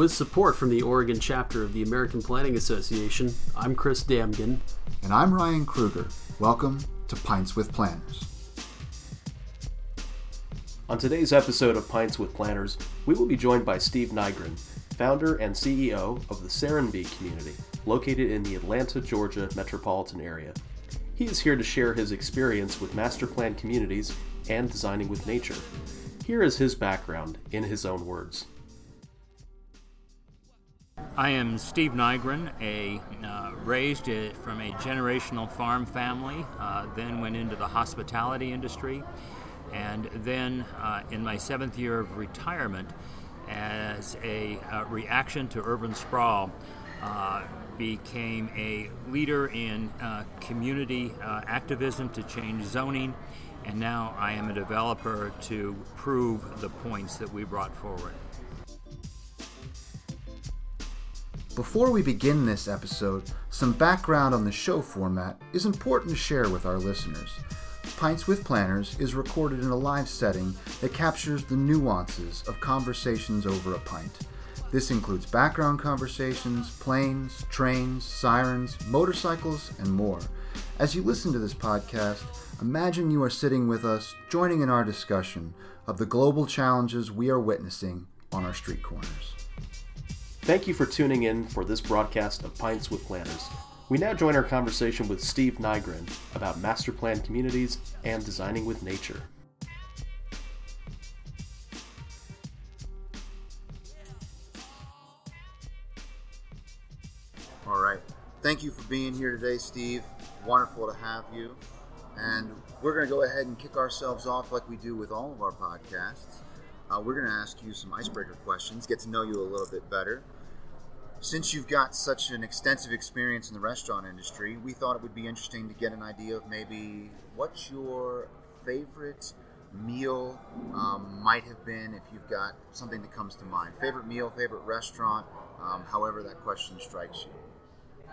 With support from the Oregon chapter of the American Planning Association, I'm Chris Damgen. And I'm Ryan Kruger. Welcome to Pints with Planners. On today's episode of Pints with Planners, we will be joined by Steve Nygren, founder and CEO of the Serenbe Community, located in the Atlanta, Georgia metropolitan area. He is here to share his experience with master plan communities and designing with nature. Here is his background in his own words. I am Steve Nygren, raised from a generational farm family, then went into the hospitality industry, and then in my seventh year of retirement, as a reaction to urban sprawl, became a leader in community activism to change zoning, and now I am a developer to prove the points that we brought forward. Before we begin this episode, some background on the show format is important to share with our listeners. Pints with Planners is recorded in a live setting that captures the nuances of conversations over a pint. This includes background conversations, planes, trains, sirens, motorcycles, and more. As you listen to this podcast, imagine you are sitting with us, joining in our discussion of the global challenges we are witnessing on our street corners. Thank you for tuning in for this broadcast of Pints with Planners. We now join our conversation with Steve Nygren about master plan communities and designing with nature. All right. Thank you for being here today, Steve. Wonderful to have you. And we're going to go ahead and kick ourselves off like we do with all of our podcasts. We're going to ask you some icebreaker questions, get to know you a little bit better. Since you've got such an extensive experience in the restaurant industry, we thought it would be interesting to get an idea of maybe what your favorite meal might have been, if you've got something that comes to mind. Favorite meal, favorite restaurant, however that question strikes you.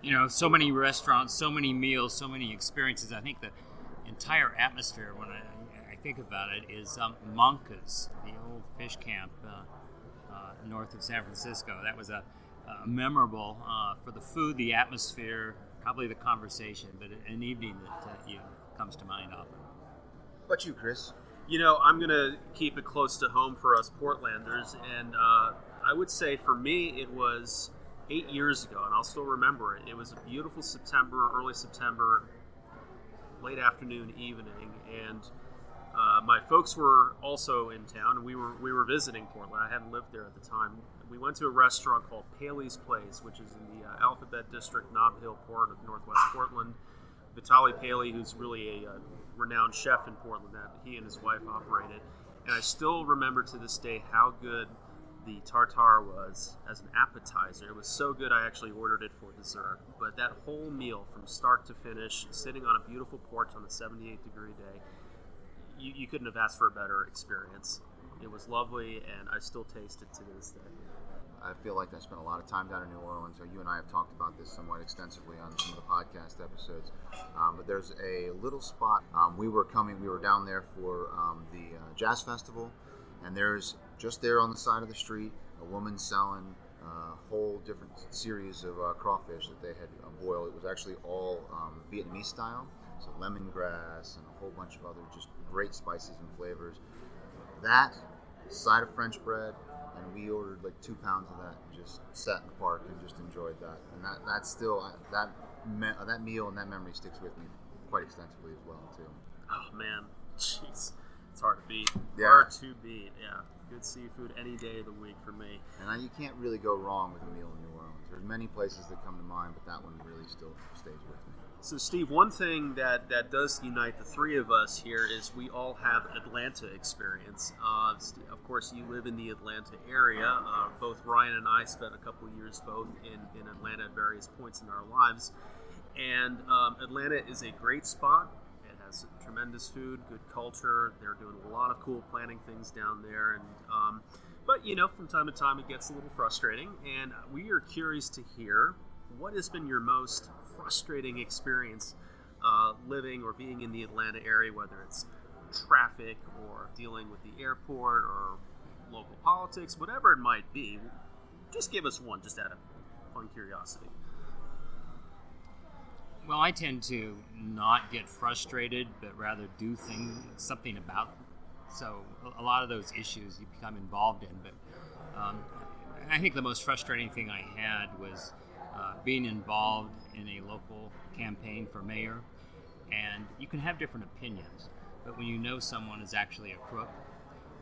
You know, so many restaurants, so many meals, so many experiences. I think the entire atmosphere when I think about it is Moncus, the old fish camp north of San Francisco. That was a memorable for the food, the atmosphere, probably the conversation, but an evening that comes to mind often. What about you, Chris? You know, I'm going to keep it close to home for us Portlanders, and I would say for me it was 8 years ago, and I'll still remember it. It was a beautiful September, early September, late afternoon, evening, and my folks were also in town, and we were visiting Portland. I hadn't lived there at the time. We went to a restaurant called Paley's Place, which is in the Alphabet District, Nob Hill part of Northwest Portland. Vitaly Paley, who's really a renowned chef in Portland, that he and his wife operated. And I still remember to this day how good the tartare was as an appetizer. It was so good I actually ordered it for dessert. But that whole meal from start to finish, sitting on a beautiful porch on a 78-degree day, you couldn't have asked for a better experience. It was lovely, and I still taste it to this day. I feel like I spent a lot of time down in New Orleans. You and I have talked about this somewhat extensively on some of the podcast episodes. But there's a little spot. We were down there for the jazz festival, and there's just there on the side of the street a woman selling a whole different series of crawfish that they had boiled. It was actually all Vietnamese style. So lemongrass and a whole bunch of other just great spices and flavors. That, side of French bread, and we ordered like 2 pounds of that and just sat in the park and just enjoyed that. And that meal and that memory sticks with me quite extensively as well too. Oh man, jeez, it's hard to beat. Yeah. Hard to beat, yeah. Good seafood any day of the week for me. And you can't really go wrong with a meal in New Orleans. There's many places that come to mind, but that one really still stays with me. So, Steve, one thing that does unite the three of us here is we all have Atlanta experience. Of course, you live in the Atlanta area. Both Ryan and I spent a couple of years both in Atlanta at various points in our lives. And Atlanta is a great spot. It has tremendous food, good culture. They're doing a lot of cool planning things down there. And but, you know, from time to time it gets a little frustrating. And we are curious to hear what has been your most frustrating experience living or being in the Atlanta area, whether it's traffic or dealing with the airport or local politics, whatever it might be. Just give us one, just out of fun curiosity. Well, I tend to not get frustrated, but rather do something about them. So a lot of those issues you become involved in. But I think the most frustrating thing I had was being involved in a local campaign for mayor. And you can have different opinions, but when you know someone is actually a crook,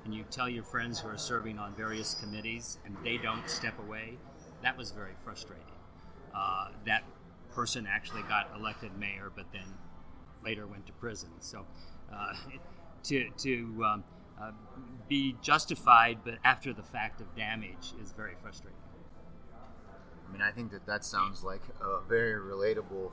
and you tell your friends who are serving on various committees and they don't step away, that was very frustrating. That person actually got elected mayor, but then later went to prison. So to be justified, but after the fact of damage, is very frustrating. I mean, I think that sounds like a very relatable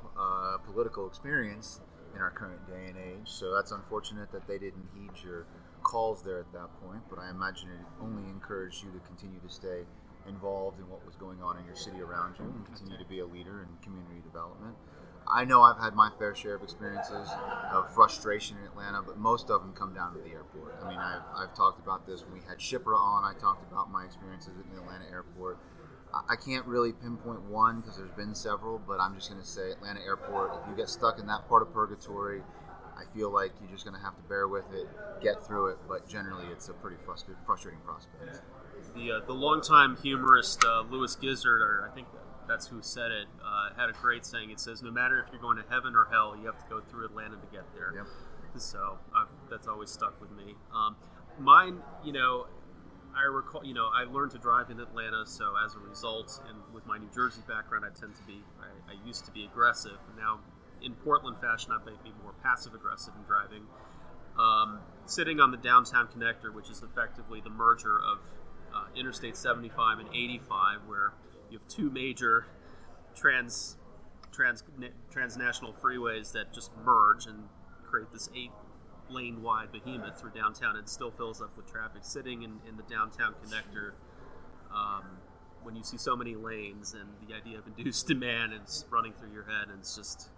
political experience in our current day and age. So that's unfortunate that they didn't heed your calls there at that point, but I imagine it only encouraged you to continue to stay involved in what was going on in your city around you and continue to be a leader in community development. I know I've had my fair share of experiences of frustration in Atlanta, but most of them come down to the airport. I mean, I've talked about this when we had Shipra on. I talked about my experiences at the Atlanta airport. I can't really pinpoint one because there's been several, but I'm just going to say Atlanta airport. If you get stuck in that part of purgatory, I feel like you're just going to have to bear with it, get through it, but generally it's a pretty frustrating prospect. The longtime humorist Lewis Gizzard, or I think that's who said it, had a great saying. It says, no matter if you're going to heaven or hell, you have to go through Atlanta to get there. Yep. So that's always stuck with me. Mine, I recall, I learned to drive in Atlanta, so as a result, and with my New Jersey background, I used to be aggressive, and now in Portland fashion, I might be more passive-aggressive in driving. Sitting on the Downtown Connector, which is effectively the merger of Interstate 75 and 85, where you have two major transnational freeways that just merge and create this 8-lane-wide behemoth through downtown. It still fills up with traffic. Sitting in the Downtown Connector, when you see so many lanes and the idea of induced demand is running through your head, and it's just...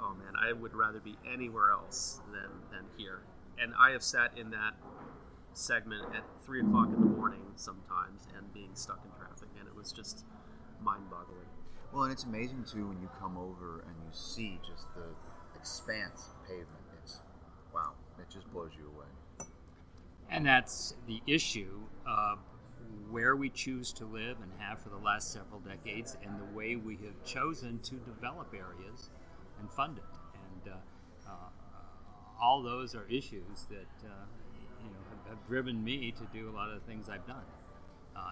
oh man, I would rather be anywhere else than here. And I have sat in that segment at 3 o'clock in the morning sometimes and being stuck in traffic, and it was just mind-boggling. Well, and it's amazing, too, when you come over and you see just the expanse of pavement. It's, wow, it just blows you away. And that's the issue of where we choose to live and have for the last several decades and the way we have chosen to develop areas and fund it, and all those are issues that have driven me to do a lot of the things I've done.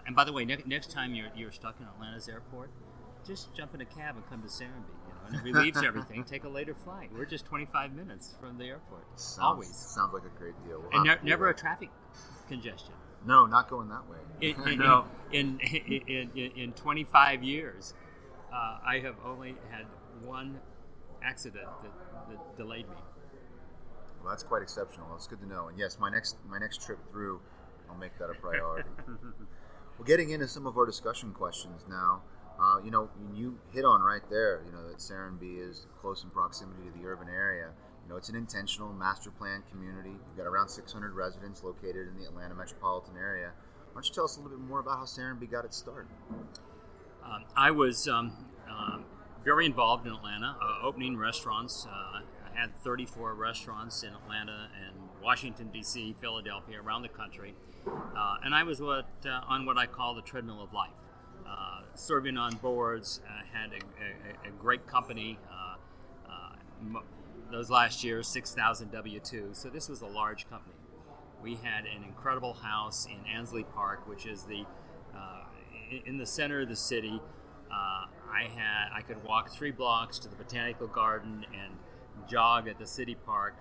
And by the way, next time you're stuck in Atlanta's airport, just jump in a cab and come to Serenbe. And it relieves everything. Take a later flight. We're just 25 minutes from the airport. Sounds like a great deal. We'll and never a traffic congestion. No, not going that way. In 25 years, I have only had one accident that delayed me. Well, that's quite exceptional. That's good to know. And yes, my next trip through, I'll make that a priority. Well, getting into some of our discussion questions now, you hit on right there, that Serenbe is close in proximity to the urban area. It's an intentional master plan community. You've got around 600 residents located in the Atlanta metropolitan area. Why don't you tell us a little bit more about how Serenbe got its start? I was very involved in Atlanta, opening restaurants. I had 34 restaurants in Atlanta and Washington, D.C., Philadelphia, around the country. And I was on what I call the treadmill of life, serving on boards, had a great company. Those last years, 6,000 W-2. So this was a large company. We had an incredible house in Ansley Park, which is in the center of the city. I could walk 3 blocks to the Botanical Garden and jog at the city park,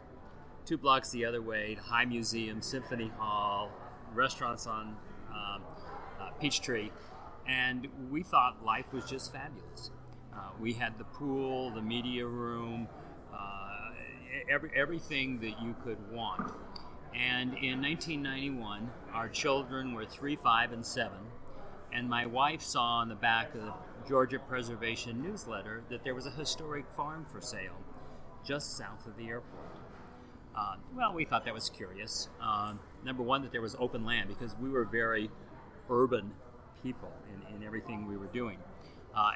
2 blocks the other way to High Museum, Symphony Hall, restaurants on Peachtree, and we thought life was just fabulous. We had the pool, the media room, everything that you could want. And in 1991, our children were 3, 5, and 7, and my wife saw on the back of the Georgia Preservation newsletter that there was a historic farm for sale just south of the airport. Well, we thought that was curious. Number one, that there was open land, because we were very urban people in everything we were doing.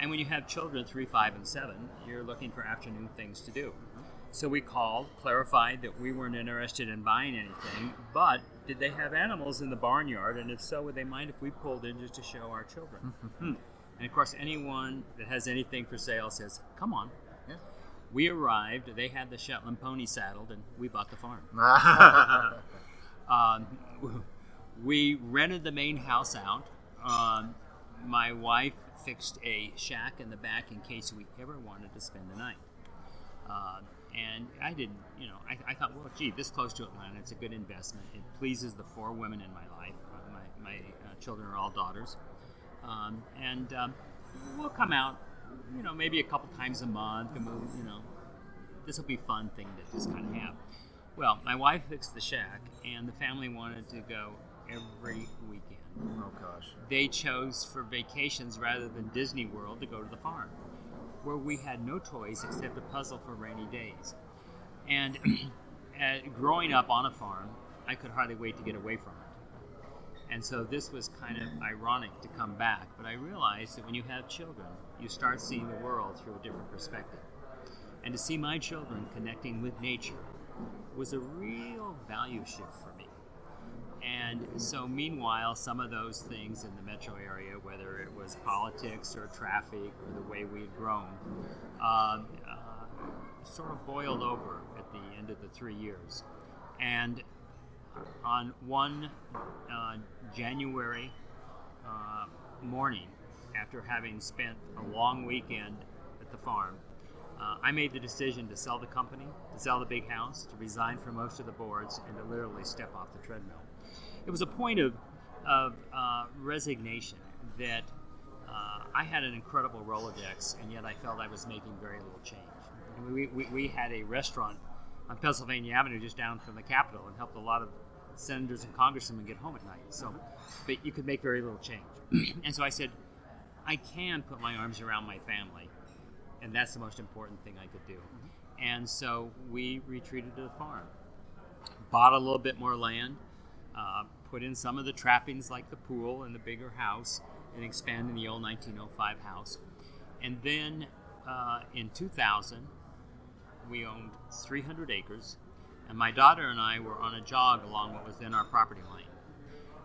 And when you have children 3, 5, and 7, you're looking for afternoon things to do. So we called, clarified that we weren't interested in buying anything, but did they have animals in the barnyard? And if so, would they mind if we pulled in just to show our children? And of course, anyone that has anything for sale says, come on. Yeah. We arrived, they had the Shetland pony saddled, and we bought the farm. We rented the main house out. My wife fixed a shack in the back in case we ever wanted to spend the night. And I didn't, you know, I thought, well, gee, this close to Atlanta, it's a good investment. It pleases the 4 women in my life. My children are all daughters. We'll come out, you know, maybe a couple times a month. And we'll, you know, this will be a fun thing to just kind of have. Well, my wife fixed the shack, and the family wanted to go every weekend. Oh, gosh. They chose for vacations rather than Disney World to go to the farm, where we had no toys except a puzzle for rainy days. And growing up on a farm, I could hardly wait to get away from it. And so this was kind of ironic to come back, but I realized that when you have children, you start seeing the world through a different perspective. And to see my children connecting with nature was a real value shift for me. And so meanwhile, some of those things in the metro area, whether it was politics or traffic or the way we'd grown, sort of boiled over at the end of the 3 years. And on one January morning, after having spent a long weekend at the farm, I made the decision to sell the company, to sell the big house, to resign from most of the boards, and to literally step off the treadmill. It was a point of resignation that I had an incredible Rolodex, and yet I felt I was making very little change. And we had a restaurant on Pennsylvania Avenue just down from the Capitol and helped a lot of senators and congressmen get home at night. So, but you could make very little change. And so I said, I can put my arms around my family, and that's the most important thing I could do. And so we retreated to the farm, bought a little bit more land, put in some of the trappings like the pool and the bigger house, and expanded the old 1905 house. And then in 2000, we owned 300 acres, and my daughter and I were on a jog along what was then our property line.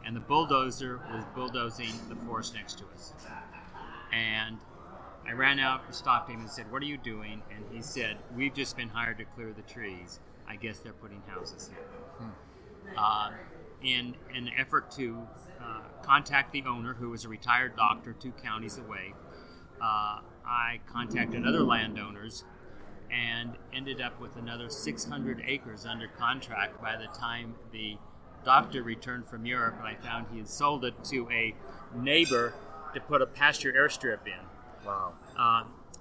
And the bulldozer was bulldozing the forest next to us. And I ran out and stopped him and said, "What are you doing?" And he said, "We've just been hired to clear the trees. I guess they're putting houses here." In an effort to contact the owner, who was a retired doctor 2 counties away, I contacted other landowners and ended up with another 600 acres under contract by the time the doctor returned from Europe, and I found he had sold it to a neighbor to put a pasture airstrip in. Wow.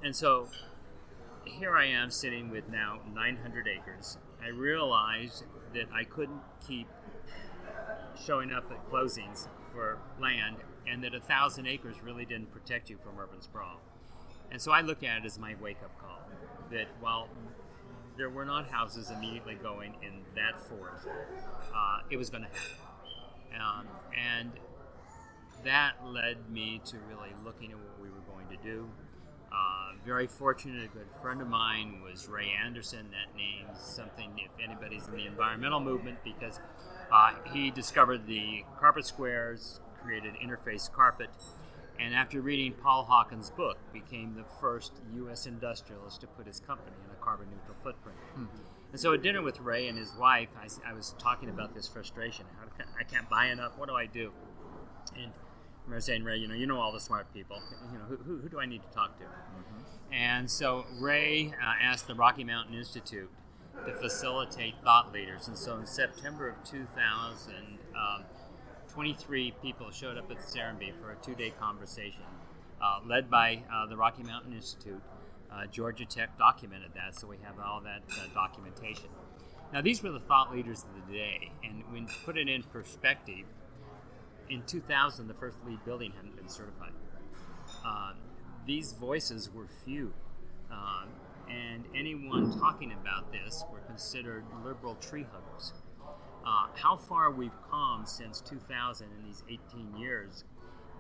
And so here I am sitting with now 900 acres. I realized that I couldn't keep showing up at closings for land, and that 1,000 acres really didn't protect you from urban sprawl. And so I looked at it as my wake-up call, that while there were not houses immediately going in that forest, it was going to happen. And that led me to really looking at what we were going to do. Very fortunate, a good friend of mine was Ray Anderson. That name's something if anybody's in the environmental movement, because he discovered the carpet squares, created Interface Carpet, and after reading Paul Hawkins' book, became the first U.S. industrialist to put his company in a carbon neutral footprint. Mm-hmm. And so at dinner with Ray and his wife, I was talking about this frustration. I can't buy enough. What do I do? And I remember saying, Ray, you know all the smart people. You know, who do I need to talk to? Mm-hmm. And so Ray asked the Rocky Mountain Institute to facilitate thought leaders. And so in September of 2000, 23 people showed up at Serenbe for a 2-day conversation led by the Rocky Mountain Institute. Georgia Tech documented that, so we have all that documentation. Now, these were the thought leaders of the day. And when to put it in perspective, in 2000, the first LEED building hadn't been certified. These voices were few, and anyone talking about this were considered liberal tree huggers. How far we've come since 2000 in these 18 years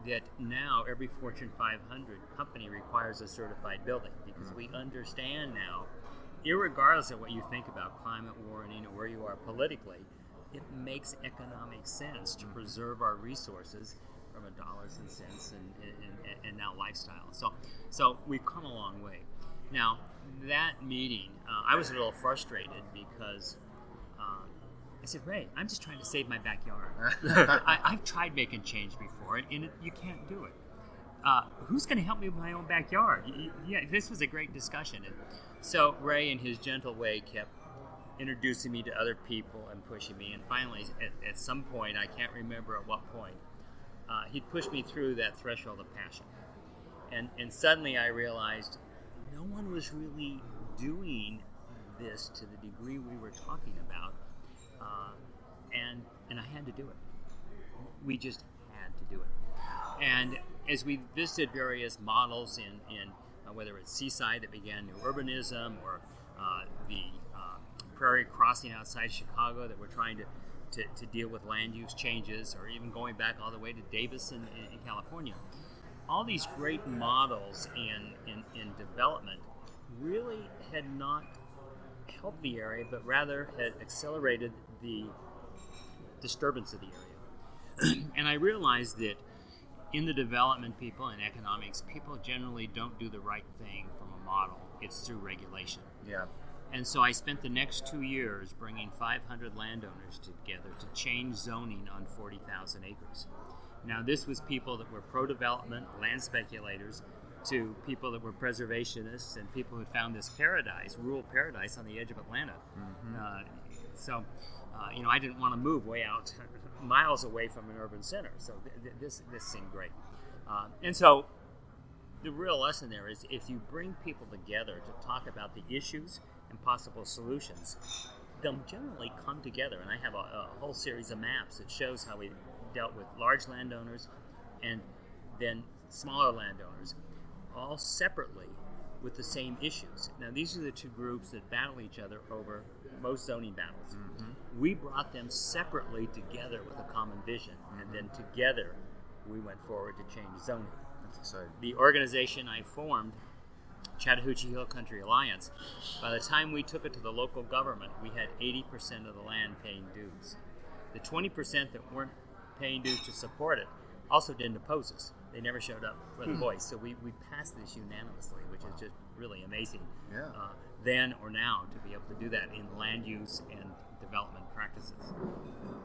that now every Fortune 500 company requires a certified building, because we understand now, irregardless of what you think about climate warning or where you are politically, it makes economic sense to preserve our resources from a dollars and cents and now lifestyle. So we've come a long way. Now, that meeting, I was a little frustrated because I said, Ray, I'm just trying to save my backyard. I've tried making change before, and you can't do it. Who's going to help me with my own backyard? Yeah, this was a great discussion. And so Ray, in his gentle way, kept introducing me to other people and pushing me. And finally, at some point, I can't remember at what point, he pushed me through that threshold of passion. And suddenly I realized no one was really doing this to the degree we were talking about. And I had to do it. We just had to do it. And as we visited various models in whether it's Seaside that began new urbanism, or the Prairie Crossing outside Chicago that we're trying to deal with land use changes, or even going back all the way to Davis in California, all these great models in development really had not helped the area, but rather had accelerated the disturbance of the area. And I realized that in the development people and economics, people generally don't do the right thing from a model. It's through regulation. Yeah. And so I spent the next 2 years bringing 500 landowners together to change zoning on 40,000 acres. Now, this was people that were pro-development, land speculators, to people that were preservationists and people who found this paradise, rural paradise on the edge of Atlanta. Mm-hmm. So I didn't want to move way out, miles away from an urban center. So this seemed great. And so the real lesson there is, if you bring people together to talk about the issues and possible solutions, they'll generally come together. And I have a whole series of maps that shows how we dealt with large landowners and then smaller landowners, all separately with the same issues. Now, these are the two groups that battle each other over most zoning battles. Mm-hmm. We brought them separately together with a common vision, and then together we went forward to change zoning. That's exciting. The organization I formed, Chattahoochee Hill Country Alliance, by the time we took it to the local government, we had 80% of the land paying dues. The 20% that weren't paying dues to support it also didn't oppose us. They never showed up with a voice. So we passed this unanimously, which is just really amazing. Yeah. Then or now, to be able to do that in land use and development practices.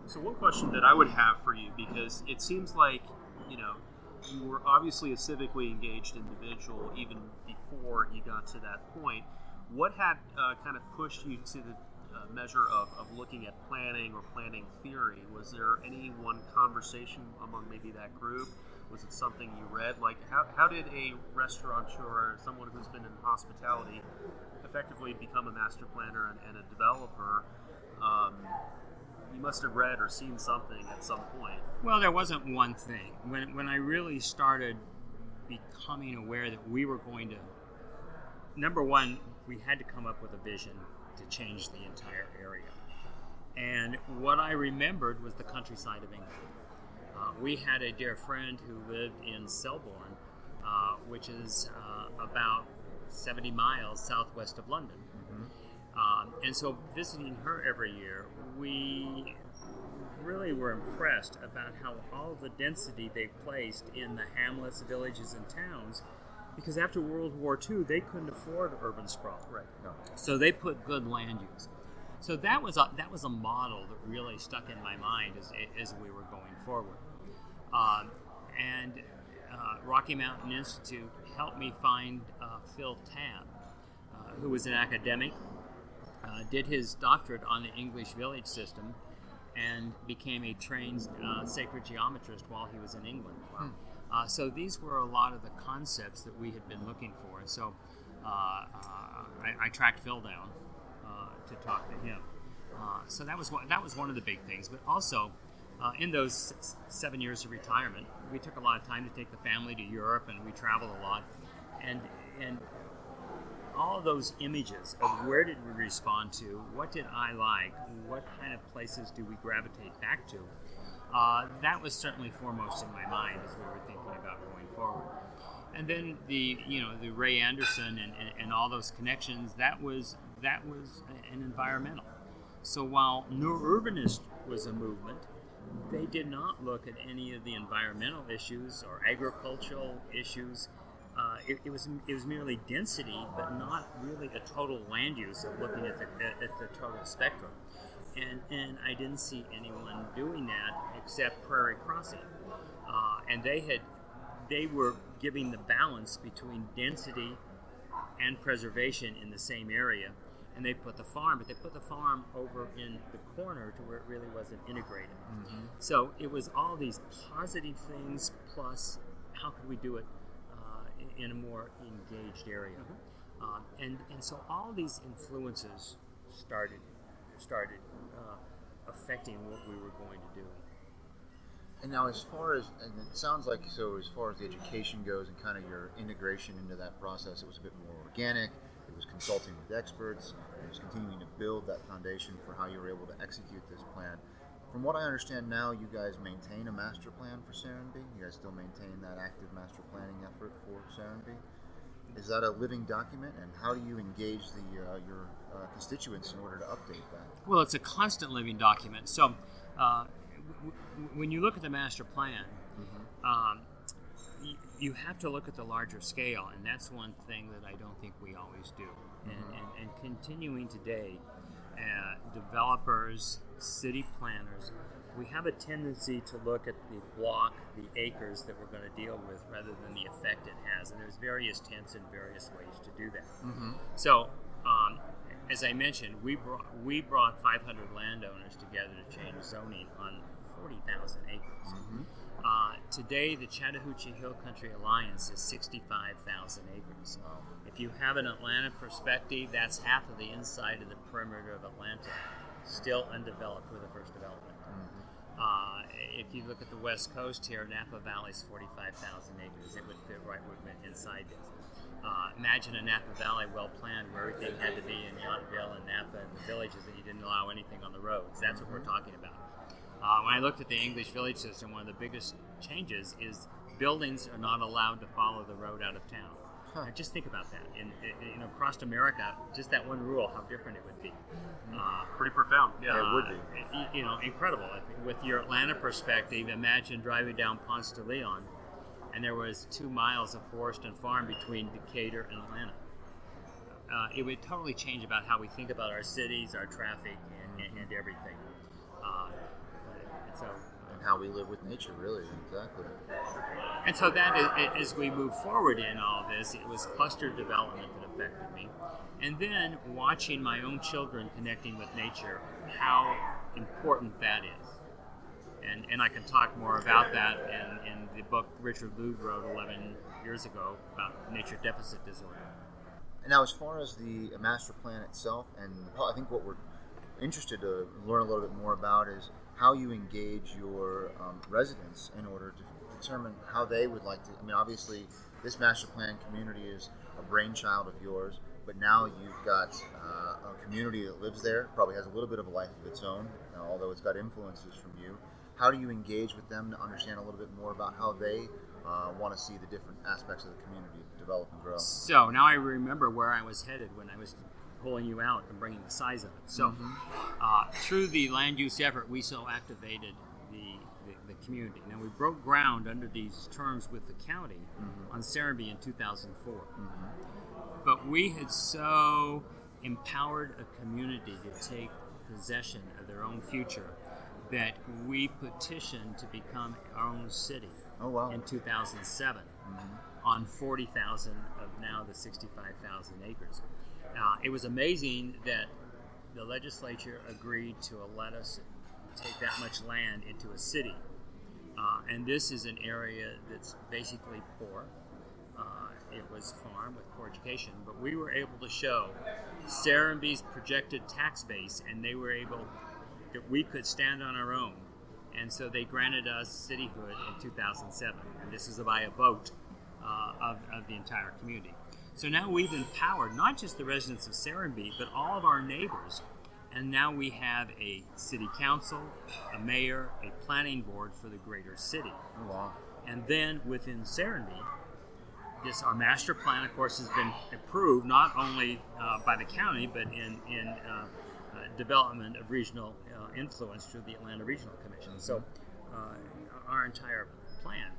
So one question that I would have for you, because it seems like, you were obviously a civically engaged individual even before you got to that point. What had kind of pushed you to the measure of looking at planning or planning theory? Was there any one conversation among maybe that group? Was it something you read? Like, how did a restaurateur or someone who's been in hospitality effectively become a master planner and a developer? You must have read or seen something at some point. Well, there wasn't one thing. When I really started becoming aware that we were going to, number one, we had to come up with a vision to change the entire area. And what I remembered was the countryside of England. We had a dear friend who lived in Selborne, which is about 70 miles southwest of London. Mm-hmm. And so visiting her every year, we really were impressed about how all the density they placed in the hamlets, villages, and towns, because after World War II, they couldn't afford urban sprawl. Right. No. So they put good land use. So that was a model that really stuck in my mind as we were going forward. Rocky Mountain Institute helped me find Phil Tabb, who was an academic, did his doctorate on the English village system, and became a trained sacred geometrist while he was in England. Wow. So these were a lot of the concepts that we had been looking for. And so I tracked Phil down to talk to him. So that was one of the big things. But also, in those 7 years of retirement, we took a lot of time to take the family to Europe, and we traveled a lot. And all those images of where did we respond to, what did I like, what kind of places do we gravitate back to, That was certainly foremost in my mind as we were thinking about going forward. And then the Ray Anderson and all those connections, that was an environmental. So while New Urbanist was a movement, they did not look at any of the environmental issues or agricultural issues. It was merely density, but not really a total land use of looking at the total spectrum. And I didn't see anyone doing that except Prairie Crossing, and they were giving the balance between density and preservation in the same area. And they put the farm, but they put the farm over in the corner to where it really wasn't integrated. Mm-hmm. So it was all these positive things, plus how could we do it in a more engaged area? Mm-hmm. And so all these influences started affecting what we were going to do. And now as far as the education goes and kind of your integration into that process, it was a bit more organic. It was consulting with experts. It was continuing to build that foundation for how you were able to execute this plan. From what I understand now, you guys maintain a master plan for Serenbe. You guys still maintain that active master planning effort for Serenbe. Is that a living document, and how do you engage your constituents in order to update that? Well, it's a constant living document. So when you look at the master plan, mm-hmm. You have to look at the larger scale, and that's one thing that I don't think we always do. Mm-hmm. And continuing today, developers, city planners, we have a tendency to look at the block, the acres that we're going to deal with, rather than the effect it has. And there's various tenets and various ways to do that. Mm-hmm. So, as I mentioned, we brought 500 landowners together to change zoning on 40,000 acres. Mm-hmm. Today, the Chattahoochee Hill Country Alliance is 65,000 acres. If you have an Atlanta perspective, that's half of the inside of the perimeter of Atlanta, still undeveloped with the first development. Mm-hmm. If you look at the West Coast here, Napa Valley is 45,000 acres. It would fit right inside this. Imagine a Napa Valley well-planned where everything had to be in Yountville and Napa and the villages that you didn't allow anything on the roads. That's what we're talking about. When I looked at the English village system, one of the biggest changes is buildings are not allowed to follow the road out of town. Huh. Now just think about that. In across America, just that one rule, how different it would be. Pretty profound. Yeah, it would be. Incredible. I think with your Atlanta perspective, imagine driving down Ponce de Leon, and there was 2 miles of forest and farm between Decatur and Atlanta. It would totally change about how we think about our cities, our traffic, and everything. And how we live with nature, really, exactly. And so that, as we move forward in all this, it was cluster development that affected me. And then watching my own children connecting with nature, how important that is. And I can talk more about that in the book Richard Louv wrote 11 years ago about nature deficit disorder. And now as far as the master plan itself, and I think what we're interested to learn a little bit more about is how you engage your residents in order to determine how they would like to. I mean, obviously, this master plan community is a brainchild of yours, but now you've got a community that lives there, probably has a little bit of a life of its own, although it's got influences from you. How do you engage with them to understand a little bit more about how they want to see the different aspects of the community develop and grow? So now I remember where I was headed when I was pulling you out and bringing the size of it. So mm-hmm. Through the land use effort, we so activated the community. Now, we broke ground under these terms with the county mm-hmm. on Serenbe in 2004. Mm-hmm. But we had so empowered a community to take possession of their own future that we petitioned to become our own city in 2007 mm-hmm. on 40,000 of now the 65,000 acres. It was amazing that the legislature agreed to let us take that much land into a city. And this is an area that's basically poor. It was farm with poor education, but we were able to show Serenbe's projected tax base, and they were able that we could stand on our own. And so they granted us cityhood in 2007. And this is by a vote of the entire community. So now we've empowered not just the residents of Serenbe, but all of our neighbors And now we have a city council, a mayor, a planning board for the greater city. Oh, wow. And then within Serenbe, our master plan, of course, has been approved not only by the county, but in development of regional influence through the Atlanta Regional Commission. Mm-hmm. So our entire plan.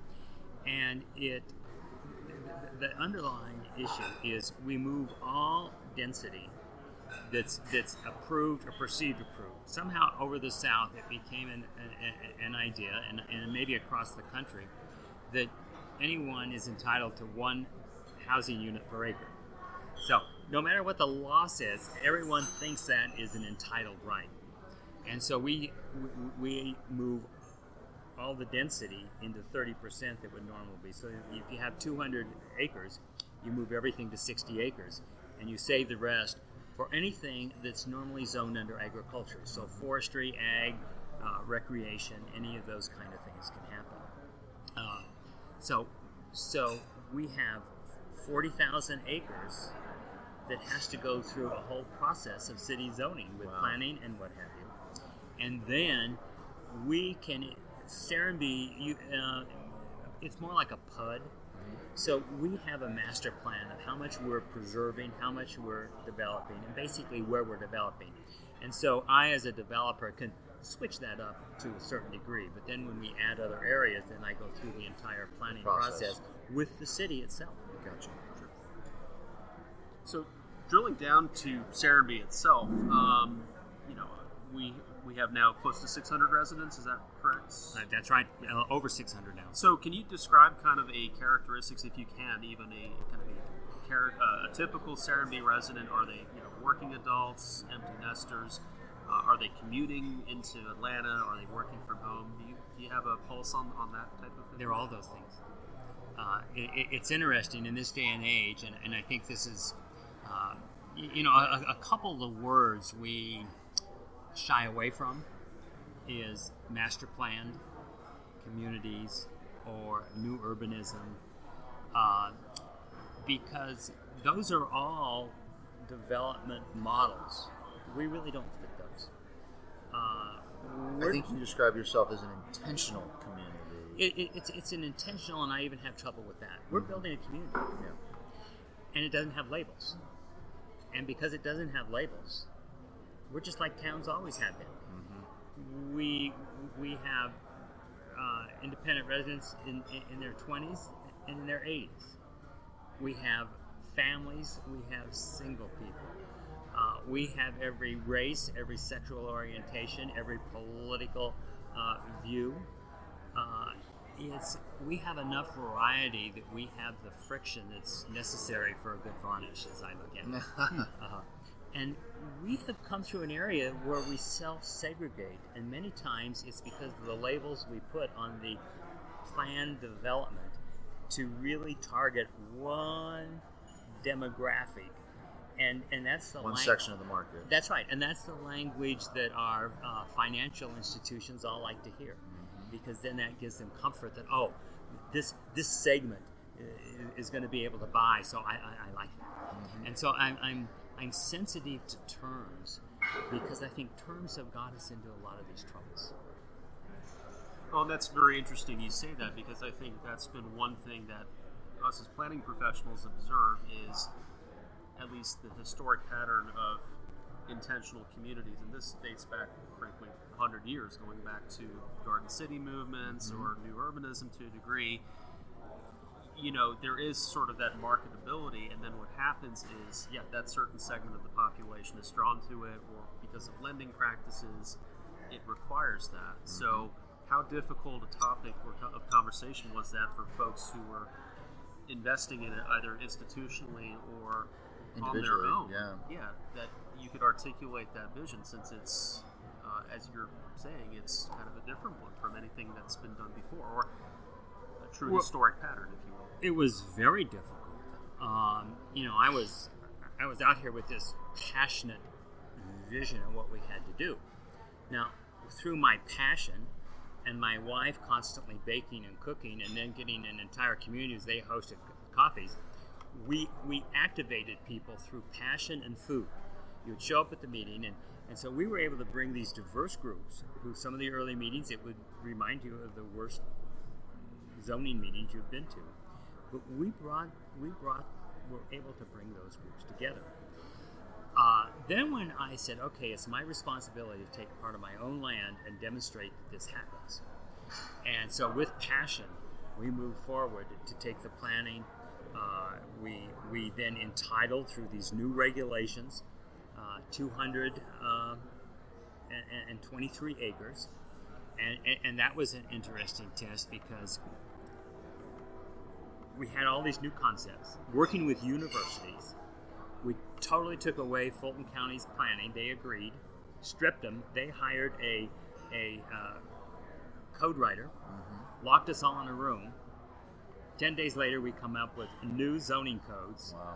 And the underlying issue is we move all density that's approved or perceived approved. Somehow over the South it became an idea, and maybe across the country, that anyone is entitled to one housing unit per acre. So no matter what the law says, everyone thinks that is an entitled right. And so we move all the density into 30% that would normally be. So if you have 200 acres, you move everything to 60 acres, and you save the rest for anything that's normally zoned under agriculture. So forestry, ag, recreation, any of those kind of things can happen. So we have 40,000 acres that has to go through a whole process of city zoning with wow. planning and what have you. And then we can, Serenbe, it's more like a PUD. So we have a master plan of how much we're preserving, how much we're developing, and basically where we're developing. And so I, as a developer, can switch that up to a certain degree. But then when we add other areas, then I go through the entire planning process with the city itself. Gotcha. Sure. So drilling down to Serenbe itself, we have now close to 600 residents, is that correct? That's right, over 600 now. So can you describe kind of a characteristics, if you can, even a typical Serenbe resident? Are they working adults, empty nesters? Are they commuting into Atlanta? Are they working from home? Do you have a pulse on that type of thing? They're all those things. It's interesting in this day and age, and I think this is, a couple of words we shy away from is master planned communities or new urbanism, because those are all development models. We really don't fit those. I think you describe yourself as an intentional community. It's an intentional, and I even have trouble with that. We're building a community, and it doesn't have labels. And because it doesn't have labels, we're just like towns always have been. Mm-hmm. We have independent residents in their 20s and in their 80s. We have families. We have single people. We have every race, every sexual orientation, every political view. We have enough variety that we have the friction that's necessary for a good varnish, as I look at it. And we have come through an area where we self-segregate, and many times it's because of the labels we put on the plan development to really target one demographic, and that's the one section of the market. That's right, and that's the language that our financial institutions all like to hear, because then that gives them comfort that this segment is going to be able to buy, so I like that, and so I'm sensitive to terms, because I think terms have got us into a lot of these troubles. Well, that's very interesting you say that, because I think that's been one thing that us as planning professionals observe is at least the historic pattern of intentional communities. And this dates back, frankly, 100 years, going back to Garden City movements or new urbanism to a degree. There is sort of that marketability, and then what happens is, that certain segment of the population is drawn to it, or because of lending practices, it requires that. So how difficult a topic of conversation was that for folks who were investing in it, either institutionally or on their own? Yeah, that you could articulate that vision, since it's, as you're saying, it's kind of a different one from anything that's been done before, or a true historic pattern, if you will. It was very difficult. I was out here with this passionate vision of what we had to do. Now, through my passion and my wife constantly baking and cooking, and then getting an entire community as they hosted coffees, we activated people through passion and food. You would show up at the meeting, and so we were able to bring these diverse groups who some of the early meetings, it would remind you of the worst zoning meetings you've been to. But we were able to bring those groups together. Then when I said, okay, it's my responsibility to take part of my own land and demonstrate that this happens. And so with passion, we moved forward to take the planning. We then entitled through these new regulations 223 acres. And that was an interesting test because we had all these new concepts. Working with universities, we totally took away Fulton County's planning. They agreed, stripped them. They hired a code writer, locked us all in a room. 10 days later, we come up with new zoning codes. Wow.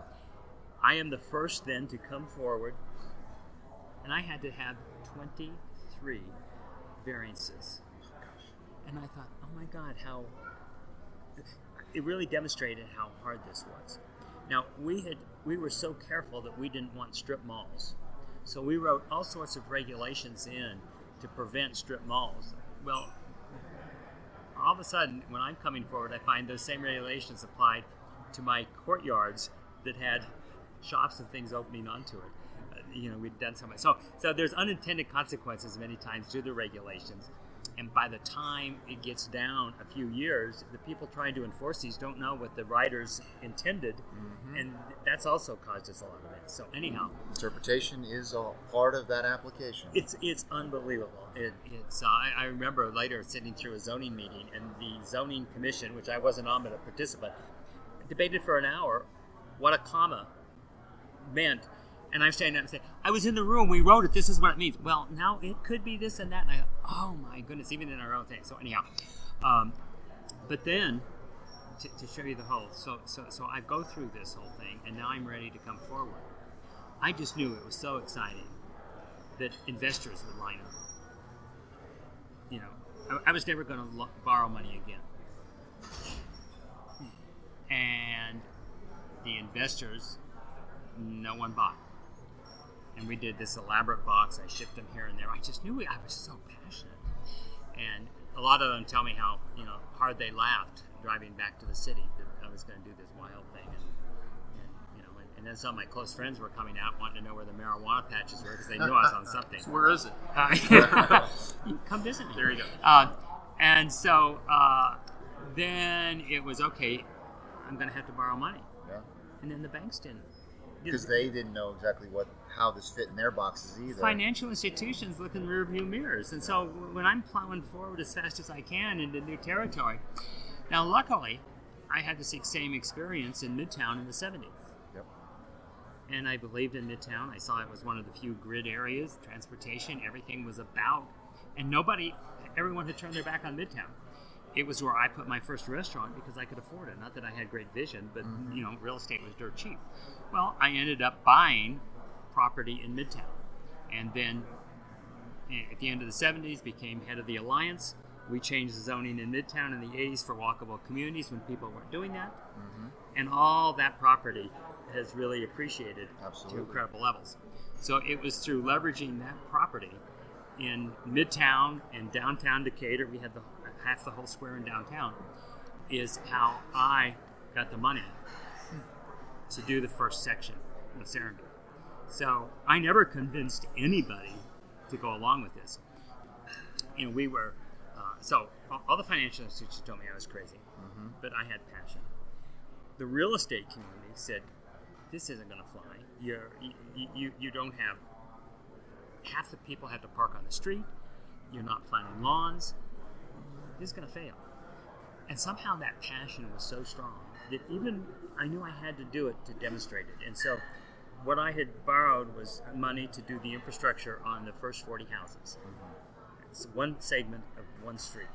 I am the first then to come forward, and I had to have 23 variances. And I thought, oh my God, how... It really demonstrated how hard this was. Now, we were so careful that we didn't want strip malls. So we wrote all sorts of regulations in to prevent strip malls. Well, all of a sudden, when I'm coming forward, I find those same regulations applied to my courtyards that had shops and things opening onto it. We'd done so much. So there's unintended consequences many times to the regulations. And by the time it gets down a few years, the people trying to enforce these don't know what the writers intended, and that's also caused us a lot of that. So anyhow, interpretation is a part of that application. It's unbelievable. I remember later sitting through a zoning meeting, and the zoning commission, which I wasn't on but a participant, debated for an hour what a comma meant. And I'm standing up and saying, I was in the room, we wrote it, this is what it means. Well, now it could be this and that. And I thought, oh my goodness, even in our own thing. So anyhow, but then, to show you the whole, so I go through this whole thing, and now I'm ready to come forward. I just knew it was so exciting that investors would line up. I was never going to borrow money again. And the investors, no one bought. And we did this elaborate box. I shipped them here and there. I just knew I was so passionate. And a lot of them tell me how hard they laughed driving back to the city that I was going to do this wild thing. And then some of my close friends were coming out wanting to know where the marijuana patches were because they knew I was on something. So where is it? Come visit me. There you go. And so then it was, okay, I'm going to have to borrow money. Yeah. And then the banks didn't. Because they didn't know exactly how this fit in their boxes either. Financial institutions look in rearview mirrors. And so when I'm plowing forward as fast as I can into new territory. Now, luckily, I had the same experience in Midtown in the 70s. Yep. And I believed in Midtown. I saw it was one of the few grid areas, transportation, everything was about. And everyone had turned their back on Midtown. It was where I put my first restaurant because I could afford it. Not that I had great vision, but real estate was dirt cheap. Well, I ended up buying property in Midtown. And then at the end of the 70s, became head of the Alliance. We changed the zoning in Midtown in the 80s for walkable communities when people weren't doing that. And all that property has really appreciated to incredible levels. So it was through leveraging that property in Midtown and downtown Decatur. We had half the whole square in downtown is how I got the money to do the first section of Serenbe. So I never convinced anybody to go along with this. We were, so all the financial institutions told me I was crazy, but I had passion. The real estate community said, this isn't going to fly. You don't have, half the people have to park on the street. You're not planting lawns. This is going to fail. And somehow that passion was so strong that even I knew I had to do it to demonstrate it. And so what I had borrowed was money to do the infrastructure on the first 40 houses. It's one segment of one street.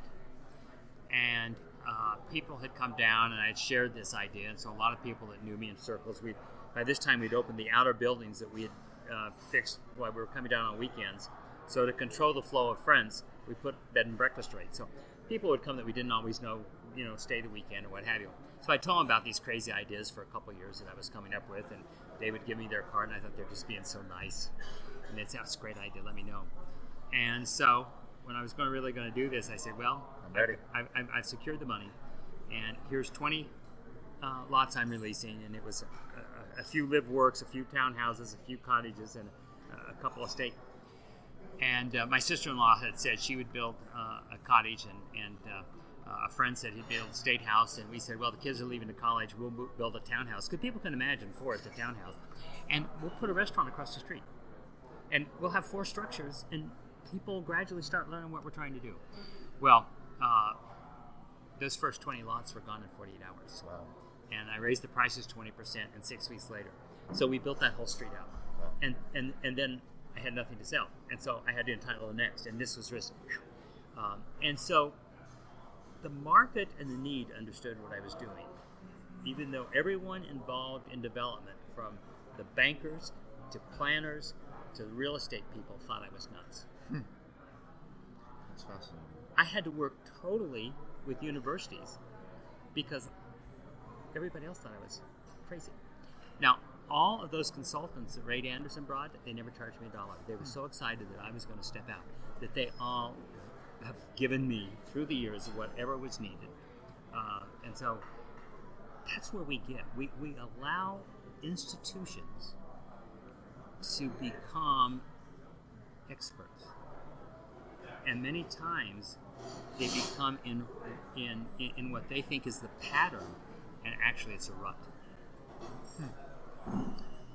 And people had come down, and I had shared this idea. And so a lot of people that knew me in circles, by this time we'd opened the outer buildings that we had fixed while we were coming down on weekends. So to control the flow of friends, we put bed and breakfast rates. So people would come that we didn't always know, stay the weekend or what have you. So I told them about these crazy ideas for a couple of years that I was coming up with, and they would give me their card, and I thought they were just being so nice. And they'd say, "That's a great idea, let me know." And so when I was really going to do this, I said, "Well, I'm ready. I've secured the money, and here's 20 lots I'm releasing." And it was a few live works, a few townhouses, a few cottages, and a couple of estate. And my sister-in-law had said she would build a cottage, and a friend said he'd build a state house. And we said, "Well, the kids are leaving to college. We'll build a townhouse." Because people can imagine Forrest, a townhouse. And we'll put a restaurant across the street. And we'll have four structures, and people gradually start learning what we're trying to do. Well, those first 20 lots were gone in 48 hours. Wow. And I raised the prices 20%, and 6 weeks later. So we built that whole street out. Wow. And then I had nothing to sell. And so I had to entitle the next, and this was risky. And so the market and the need understood what I was doing, even though everyone involved in development, from the bankers to planners to the real estate people, thought I was nuts. That's fascinating. I had to work totally with universities because everybody else thought I was crazy. Now, all of those consultants that Ray Anderson brought, they never charged me $1. They were so excited that I was going to step out, that they all have given me through the years whatever was needed. And so that's where we get. We allow institutions to become experts. And many times they become in what they think is the pattern, and actually it's a rut.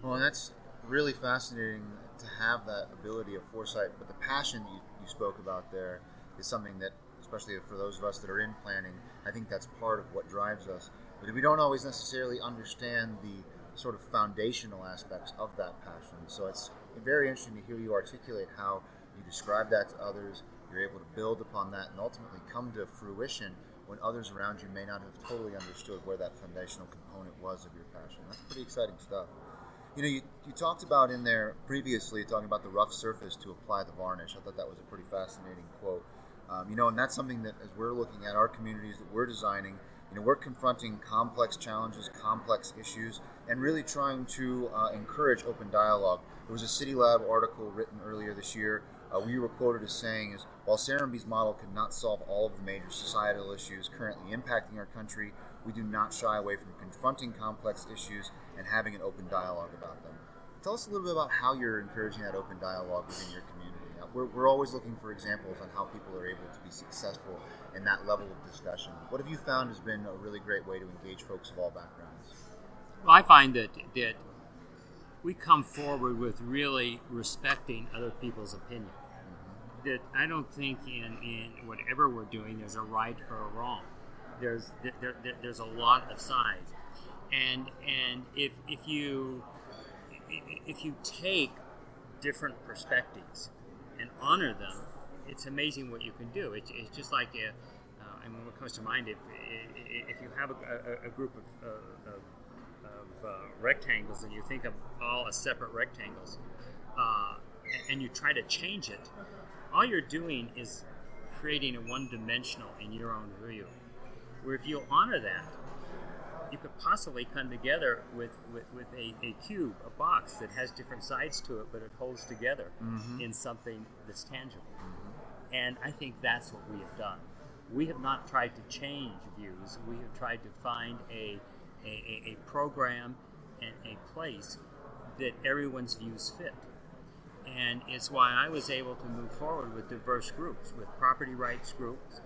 Well, and that's really fascinating to have that ability of foresight, but the passion you spoke about there is something that, especially for those of us that are in planning, I think that's part of what drives us. But we don't always necessarily understand the sort of foundational aspects of that passion. So it's very interesting to hear you articulate how you describe that to others, you're able to build upon that and ultimately come to fruition when others around you may not have totally understood where that foundational component was of your passion. That's pretty exciting stuff. You know, you talked about in there previously, talking about the rough surface to apply the varnish. I thought that was a pretty fascinating quote. You know, and that's something that as we're looking at our communities that we're designing, you know, we're confronting complex challenges, complex issues, and really trying to encourage open dialogue. There was a City Lab article written earlier this year. We were quoted as saying, "Is while Serenbe's model could not solve all of the major societal issues currently impacting our country, we do not shy away from confronting complex issues and having an open dialogue about them." Tell us a little bit about how you're encouraging that open dialogue within your community. We're always looking for examples on how people are able to be successful in that level of discussion. What have you found has been a really great way to engage folks of all backgrounds? Well, I find that we come forward with really respecting other people's opinion. Mm-hmm. That I don't think in whatever we're doing there's a right or a wrong. There's a lot of sides, and if you take different perspectives and honor them, it's amazing what you can do. It's just like what comes to mind, if you have a group of rectangles and you think of all as separate rectangles, and you try to change it, all you're doing is creating a one-dimensional in your own view. Where if you honor that, you could possibly come together with a cube, a box that has different sides to it, but it holds together mm-hmm. in something that's tangible. Mm-hmm. And I think that's what we have done. We have not tried to change views. We have tried to find a program and a place that everyone's views fit. And it's why I was able to move forward with diverse groups, with property rights groups.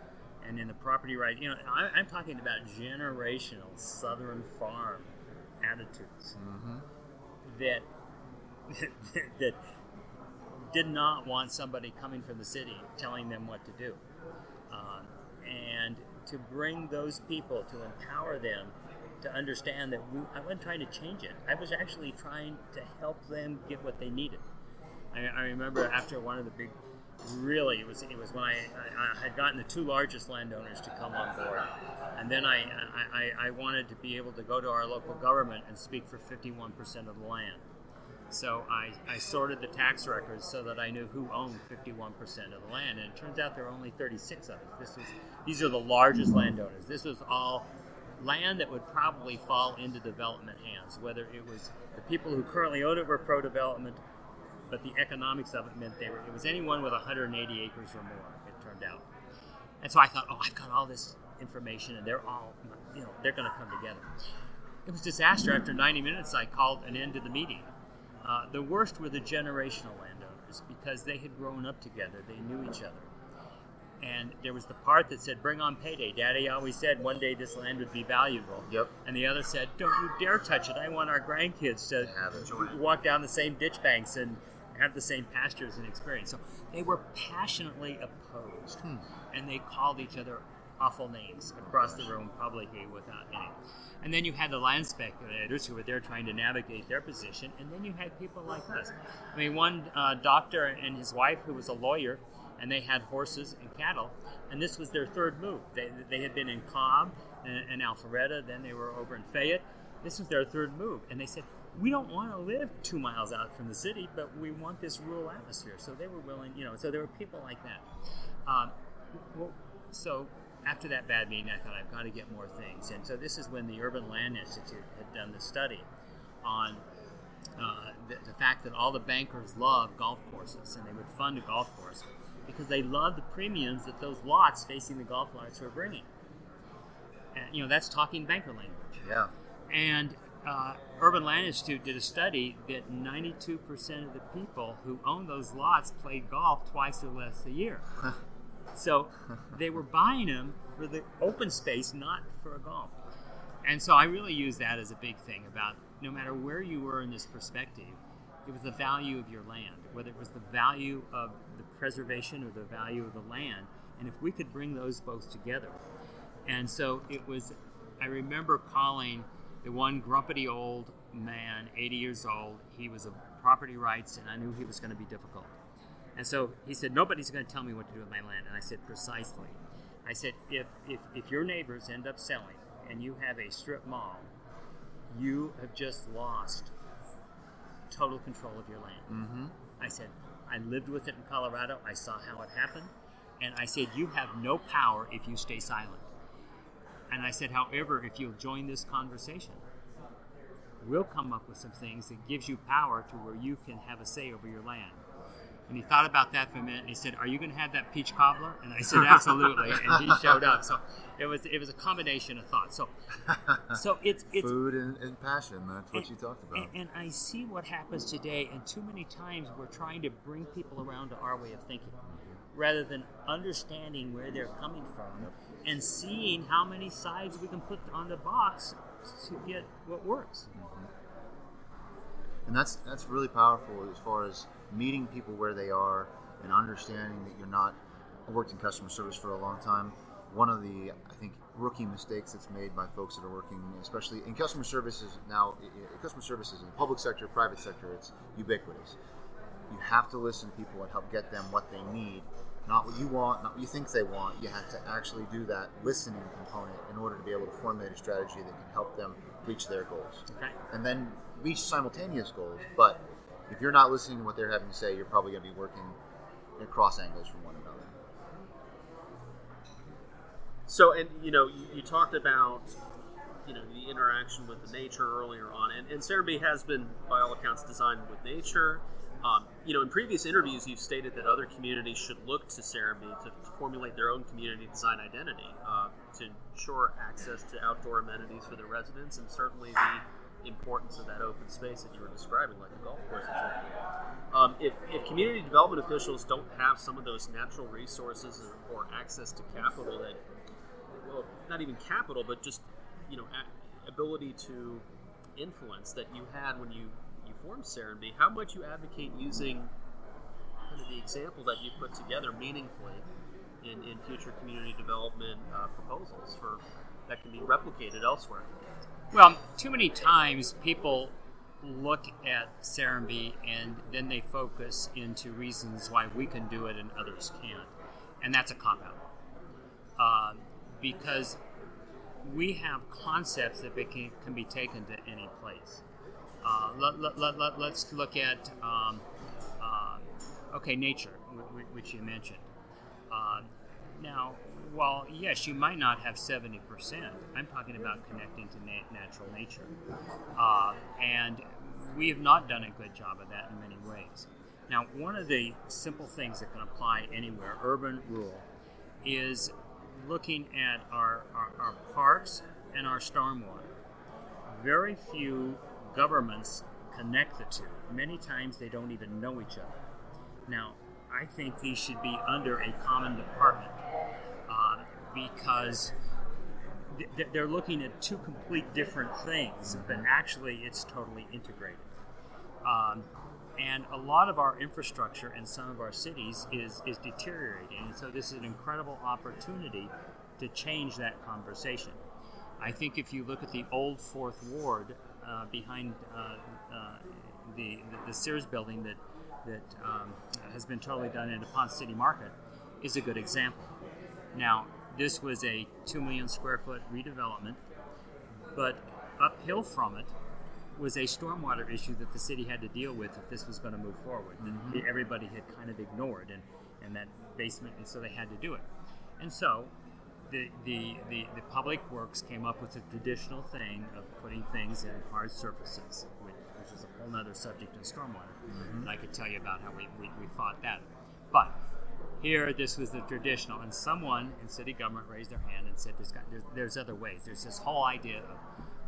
And in the property right, you know, I'm talking about generational Southern farm attitudes mm-hmm. that did not want somebody coming from the city telling them what to do. And to bring those people, to empower them to understand that I wasn't trying to change it. I was actually trying to help them get what they needed. I remember after one of the big... Really, it was when I had gotten the two largest landowners to come on board, and then I wanted to be able to go to our local government and speak for 51% of the land. So I sorted the tax records so that I knew who owned 51% of the land, and it turns out there are only 36 of us. These are the largest landowners. This was all land that would probably fall into development hands, whether it was the people who currently owned it were pro-development, but the economics of it meant it was anyone with 180 acres or more, it turned out. And so I thought, oh, I've got all this information, and they're all, you know, they're going to come together. It was disaster. After 90 minutes, I called an end to the meeting. The worst were the generational landowners, because they had grown up together. They knew each other. And there was the part that said, bring on payday. Daddy always said one day this land would be valuable. Yep. And the other said, don't you dare touch it. I want our grandkids to walk down the same ditch banks and have the same pastures and experience. So they were passionately opposed. And they called each other awful names across the room publicly without any. And then you had the land speculators who were there trying to navigate their position. And then you had people like us. I mean, one doctor and his wife who was a lawyer, and they had horses and cattle, and this was their third move. They had been in Cobb and Alpharetta, then they were over in Fayette. This was their third move, and they said, we don't want to live 2 miles out from the city, but we want this rural atmosphere. So they were willing, you know, so there were people like that. So after that bad meeting, I thought, I've got to get more things. And so this is when the Urban Land Institute had done the study on the fact that all the bankers love golf courses, and they would fund a golf course, because they love the premiums that those lots facing the golf lots were bringing. And, you know, that's talking banker language. Yeah. And Urban Land Institute did a study that 92% of the people who owned those lots played golf twice or less a year. So they were buying them for the open space, not for golf. And so I really use that as a big thing about no matter where you were in this perspective, it was the value of your land, whether it was the value of the preservation or the value of the land, and if we could bring those both together. And so it was, I remember calling the one grumpety old man, 80 years old. He was a property rights, and I knew he was going to be difficult. And so he said, nobody's going to tell me what to do with my land. And I said, precisely. I said, if your neighbors end up selling and you have a strip mall, you have just lost total control of your land. Mm-hmm. I said, I lived with it in Colorado. I saw how it happened. And I said, you have no power if you stay silent. And I said, however, if you'll join this conversation, we'll come up with some things that gives you power to where you can have a say over your land. And he thought about that for a minute, and he said, are you going to have that peach cobbler? And I said, absolutely. And he showed up. So it was a combination of thoughts. So it's food and passion. That's what you talked about. And I see what happens today, and too many times we're trying to bring people around to our way of thinking rather than understanding where they're coming from and seeing how many sides we can put on the box to get what works. Mm-hmm. And that's really powerful as far as meeting people where they are and understanding that you're not. I worked in customer service for a long time. One of the, I think, rookie mistakes that's made by folks that are working, especially in customer services now, customer services in the public sector, private sector, it's ubiquitous. You have to listen to people and help get them what they need, not what you want, not what you think they want. You have to actually do that listening component in order to be able to formulate a strategy that can help them reach their goals. Okay. And then reach simultaneous goals, but if you're not listening to what they're having to say, you're probably going to be working at cross angles from one another. So, and you know, you talked about, you know, the interaction with the nature earlier on, and Serenbe has been, by all accounts, designed with nature. You know, in previous interviews, you've stated that other communities should look to Serenbe to formulate their own community design identity to ensure access to outdoor amenities for their residents, and certainly the importance of that open space that you were describing, like the golf course. If community development officials don't have some of those natural resources or access to capital, that, well, not even capital, but just, you know, ability to influence that you had when you formed Serenbe, how might you advocate using kind of the example that you put together meaningfully in future community development proposals for that can be replicated elsewhere? Well, too many times people look at Serenbe and then they focus into reasons why we can do it and others can't. And that's a cop-out. Because we have concepts that can be taken to any place. Let's look at, nature, which you mentioned. Now, while yes, you might not have 70%, I'm talking about connecting to natural nature. And we have not done a good job of that in many ways. Now, one of the simple things that can apply anywhere, urban, rural, is looking at our parks and our stormwater. Very few governments connect the two. Many times they don't even know each other. Now, I think these should be under a common department because they're looking at two complete different things, but actually it's totally integrated. And a lot of our infrastructure in some of our cities is deteriorating, and so this is an incredible opportunity to change that conversation. I think if you look at the old Fourth Ward behind the Sears building that has been totally done into Ponce City Market is a good example. Now, this was a 2 million square foot redevelopment, but uphill from it was a stormwater issue that the city had to deal with if this was going to move forward. Mm-hmm. That everybody had kind of ignored and that basement, and so they had to do it. And so the public works came up with the traditional thing of putting things in hard surfaces, which is a whole other subject in stormwater. Mm-hmm. And I could tell you about how we fought that. But here, this was the traditional, and someone in city government raised their hand and said, there's other ways. There's this whole idea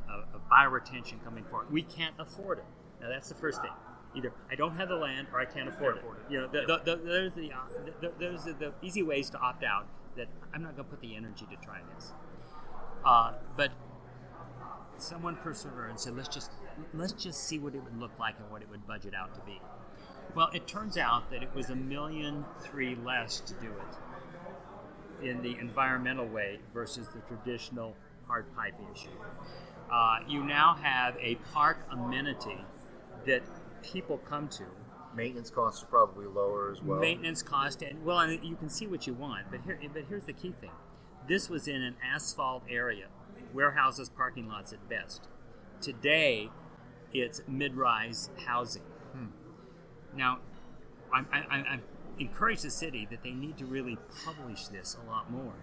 of bioretention coming forward. We can't afford it. Now, that's the first thing. Either I don't have the land, or I can't afford it. You know, those are the easy ways to opt out. That I'm not going to put the energy to try this. But someone persevered and said, let's just see what it would look like and what it would budget out to be. Well, it turns out that it was $1.3 million less to do it in the environmental way versus the traditional hard pipe issue. You now have a park amenity that people come to. Maintenance costs are probably lower as well. Maintenance cost, and you can see what you want, but here's the key thing. This was in an asphalt area, warehouses, parking lots at best. Today, it's mid-rise housing. Now, I encourage the city that they need to really publish this a lot more,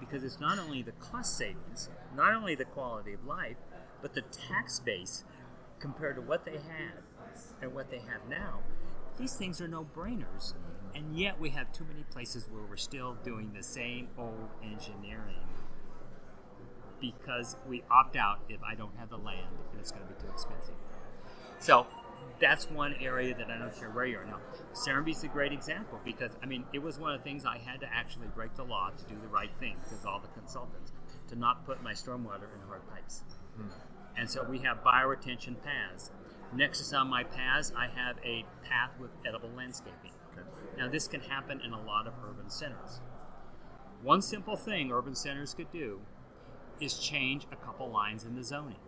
because it's not only the cost savings, not only the quality of life, but the tax base compared to what they had and what they have now. These things are no-brainers, and yet we have too many places where we're still doing the same old engineering because we opt out if I don't have the land and it's going to be too expensive. So that's one area that I don't care where you are now. Serenbe's a great example because, it was one of the things I had to actually break the law to do the right thing because all the consultants, to not put my stormwater in hard pipes. Mm. And so we have bioretention paths. Next is on my paths, I have a path with edible landscaping. Now, this can happen in a lot of urban centers. One simple thing urban centers could do is change a couple lines in the zoning.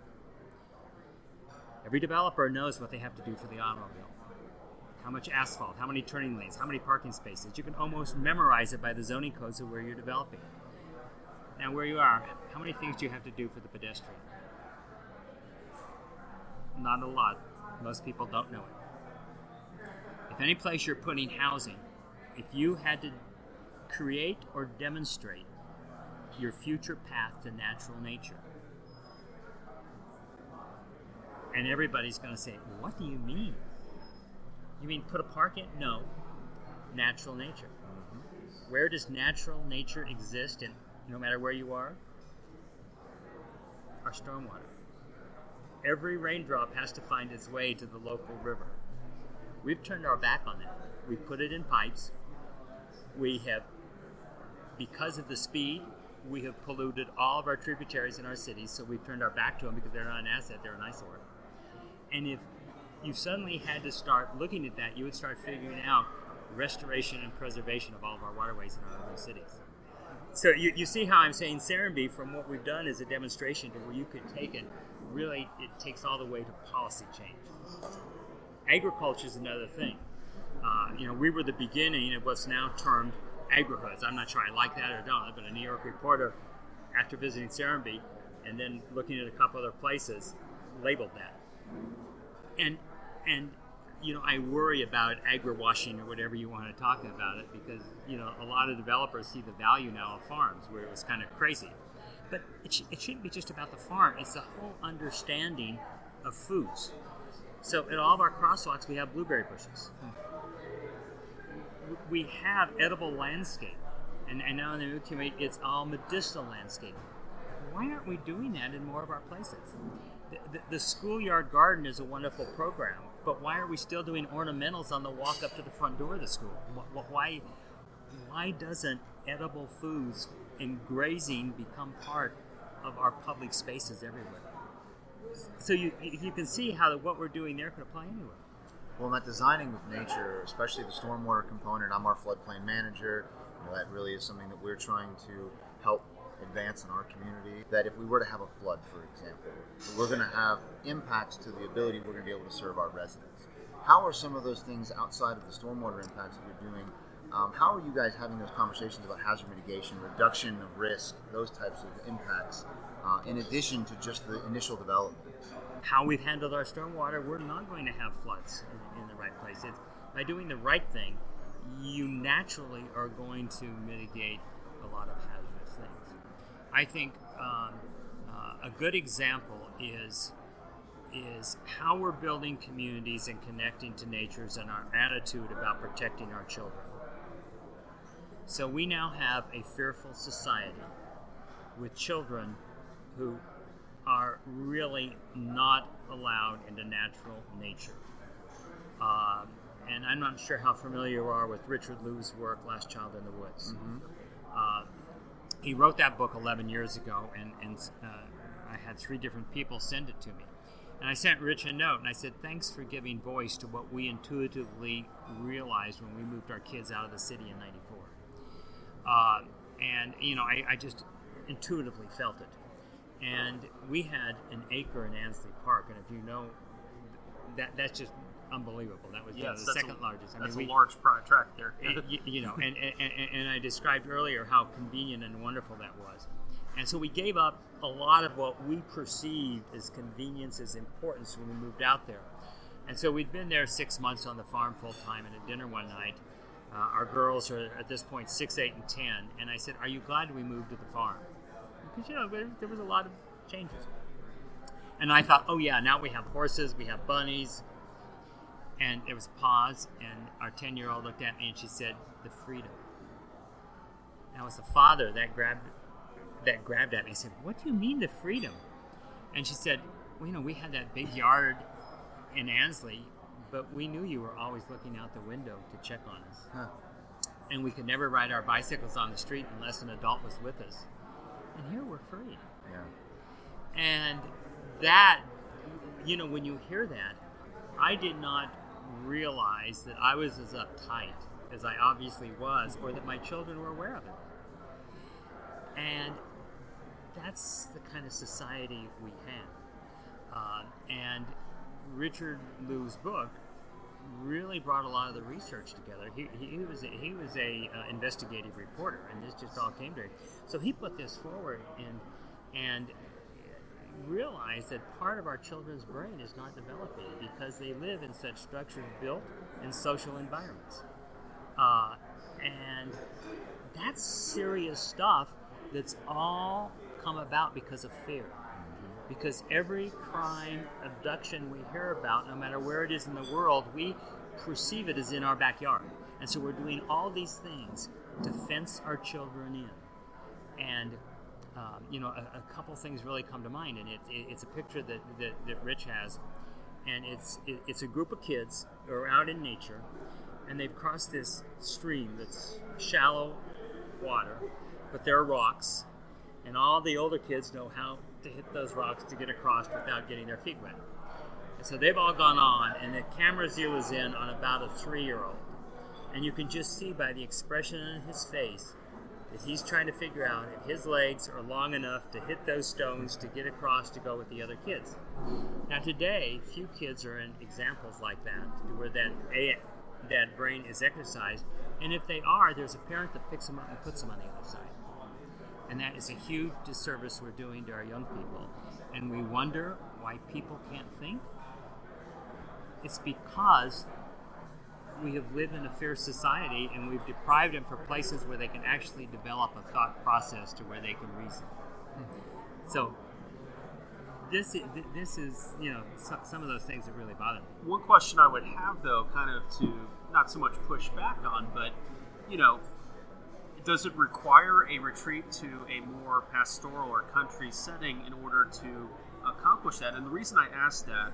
Every developer knows what they have to do for the automobile. How much asphalt, how many turning lanes, how many parking spaces. You can almost memorize it by the zoning codes of where you're developing. Now, where you are, how many things do you have to do for the pedestrian? Not a lot. Most people don't know it. If any place you're putting housing, if you had to create or demonstrate your future path to natural nature, and everybody's going to say, what do you mean? You mean put a park in? No. Natural nature. Mm-hmm. Where does natural nature exist in, no matter where you are? Our stormwater. Every raindrop has to find its way to the local river. We've turned our back on that. We put it in pipes. We have, because of the speed, we have polluted all of our tributaries in our cities, so we've turned our back to them because they're not an asset, they're an eyesore. And if you suddenly had to start looking at that, you would start figuring out restoration and preservation of all of our waterways in our urban cities. So you see how I'm saying Serenbe, from what we've done, is a demonstration to where you could take it. Really, it takes all the way to policy change. Agriculture is another thing. We were the beginning of what's now termed agrihoods. I'm not sure I like that or don't, but a New York reporter, after visiting Serenbe and then looking at a couple other places, labeled that. And you know, I worry about agri-washing or whatever you want to talk about it, because, you know, a lot of developers see the value now of farms, where it was kind of crazy. But it shouldn't be just about the farm. It's the whole understanding of foods. So at all of our crosswalks, we have blueberry bushes. We have edible landscape. And now in the new community, it's all medicinal landscaping. Why aren't we doing that in more of our places? The schoolyard garden is a wonderful program, but why are we still doing ornamentals on the walk up to the front door of the school? Why doesn't edible foods and grazing become part of our public spaces everywhere? So you can see how what we're doing there could apply anywhere. Well, in that designing with nature, especially the stormwater component, I'm our floodplain manager. You know, that really is something that we're trying to help advance in our community, that if we were to have a flood, for example, we're going to have impacts to the ability we're going to be able to serve our residents. How are some of those things outside of the stormwater impacts that you're doing? How are you guys having those conversations about hazard mitigation, reduction of risk, those types of impacts, in addition to just the initial development? How we've handled our stormwater, we're not going to have floods in the right place. It's, by doing the right thing, you naturally are going to mitigate a lot of hazardous things. I think a good example is how we're building communities and connecting to natures and our attitude about protecting our children. So we now have a fearful society with children who are really not allowed into natural nature. And I'm not sure how familiar you are with Richard Louv's work, Last Child in the Woods. Mm-hmm. He wrote that book 11 years ago, and I had 3 different people send it to me. And I sent Rich a note, and I said, thanks for giving voice to what we intuitively realized when we moved our kids out of the city in 94. And, you know, I just intuitively felt it. And we had an acre in Ansley Park, and if you know, that's just unbelievable. That was the second largest. That's a large tract there. and I described earlier how convenient and wonderful that was. And so we gave up a lot of what we perceived as convenience, as importance when we moved out there. And so we'd been there 6 months on the farm full time, and at dinner one night, our girls are at this point 6, 8, and 10, and I said, are you glad we moved to the farm? Because, you know, there was a lot of changes. And I thought, oh yeah, now we have horses, we have bunnies. And there was a pause, and our 10-year-old looked at me, and she said, the freedom. And I was the father that grabbed at me and said, what do you mean, the freedom? And she said, well, you know, we had that big yard in Ansley, but we knew you were always looking out the window to check on us. Huh. And we could never ride our bicycles on the street unless an adult was with us. And here we're free. Yeah. And that, you know, when you hear that, I did not realize that I was as uptight as I obviously was, or that my children were aware of it. And that's the kind of society we have. And Richard Lou's book really brought a lot of the research together. He was an investigative reporter, and this just all came to him. So he put this forward and realized that part of our children's brain is not developing because they live in such structured, built, and social environments. And that's serious stuff that's all come about because of fear. Because every crime, abduction we hear about, no matter where it is in the world, we perceive it as in our backyard. And so we're doing all these things to fence our children in. And, you know, a couple things really come to mind. And it's a picture that Rich has. And it's a group of kids who are out in nature. And they've crossed this stream that's shallow water, but there are rocks. And all the older kids know how to hit those rocks to get across without getting their feet wet. And so they've all gone on, and the camera zoom is in on about a 3-year-old. And you can just see by the expression on his face that he's trying to figure out if his legs are long enough to hit those stones to get across to go with the other kids. Now today, few kids are in examples like that, where that brain is exercised. And if they are, there's a parent that picks them up and puts them on the other side. And that is a huge disservice we're doing to our young people. And we wonder why people can't think. It's because we have lived in a fair society and we've deprived them for places where they can actually develop a thought process to where they can reason. Mm-hmm. So this is, you know, some of those things that really bother me. One question I would have, though, kind of to not so much push back on, but, you know, does it require a retreat to a more pastoral or country setting in order to accomplish that? And the reason I ask that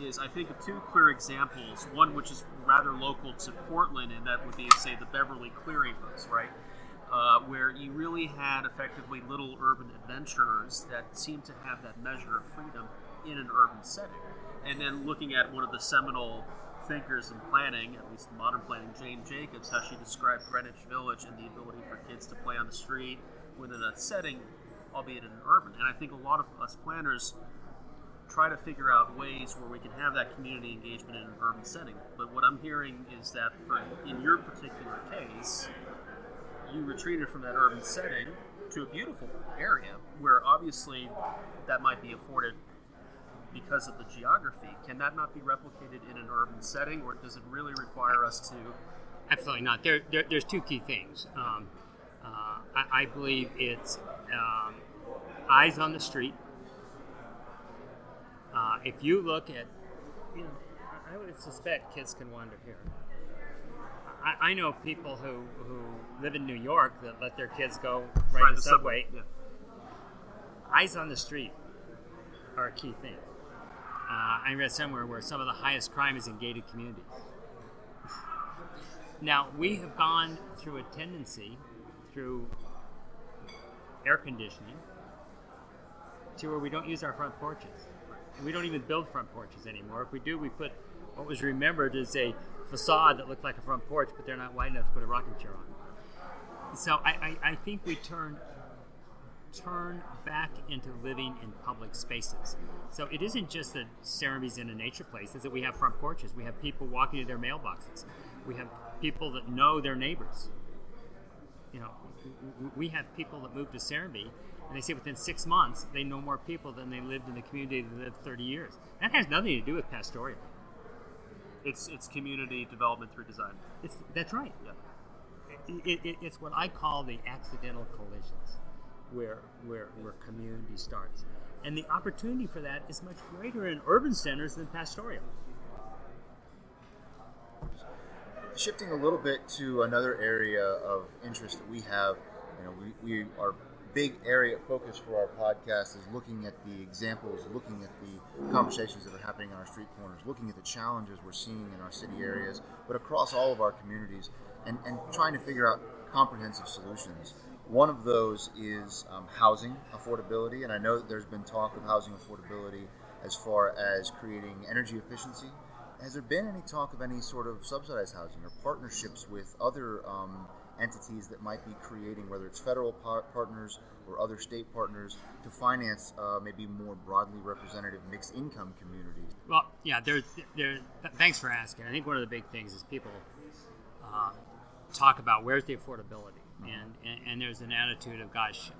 is I think of two clear examples, one which is rather local to Portland, and that would be, say, the Beverly Clearing folks, right? Where you really had effectively little urban adventurers that seemed to have that measure of freedom in an urban setting. And then looking at one of the seminal thinkers in planning, at least modern planning, Jane Jacobs, how she described Greenwich Village and the ability for kids to play on the street within a setting, albeit in an urban. And I think a lot of us planners try to figure out ways where we can have that community engagement in an urban setting. But what I'm hearing is that in your particular case, you retreated from that urban setting to a beautiful area where obviously that might be afforded because of the geography. Can that not be replicated in an urban setting, or does it really require us to? Absolutely not. There's two key things. I believe it's eyes on the street. If you look at, you know, I would suspect kids can wander here. I know people who live in New York that let their kids go ride the subway. Yeah. Eyes on the street are a key thing. I read somewhere where some of the highest crime is in gated communities. Now, we have gone through a tendency, through air conditioning, to where we don't use our front porches. And we don't even build front porches anymore. If we do, we put what was remembered as a facade that looked like a front porch, but they're not wide enough to put a rocking chair on. So I think we turn back into living in public spaces. So it isn't just that Serenbe's in a nature place, it's that we have front porches. We have people walking to their mailboxes. We have people that know their neighbors. You know, we have people that move to Serenbe, and they say within 6 months, they know more people than they lived in the community that lived 30 years. That has nothing to do with pastoral. It's community development through design. That's right. Yeah. It's what I call the accidental collisions, where community starts. And the opportunity for that is much greater in urban centers than pastoral. Shifting a little bit to another area of interest that we have, you know, we are big area of focus for our podcast is looking at the examples, looking at the conversations that are happening on our street corners, looking at the challenges we're seeing in our city areas, but across all of our communities, and trying to figure out comprehensive solutions. One of those is housing affordability, and I know that there's been talk of housing affordability as far as creating energy efficiency. Has there been any talk of any sort of subsidized housing or partnerships with other entities that might be creating, whether it's federal partners or other state partners, to finance maybe more broadly representative mixed income communities? Well, yeah, thanks for asking. I think one of the big things is people talk about where's the affordability, and there's an attitude of, gosh,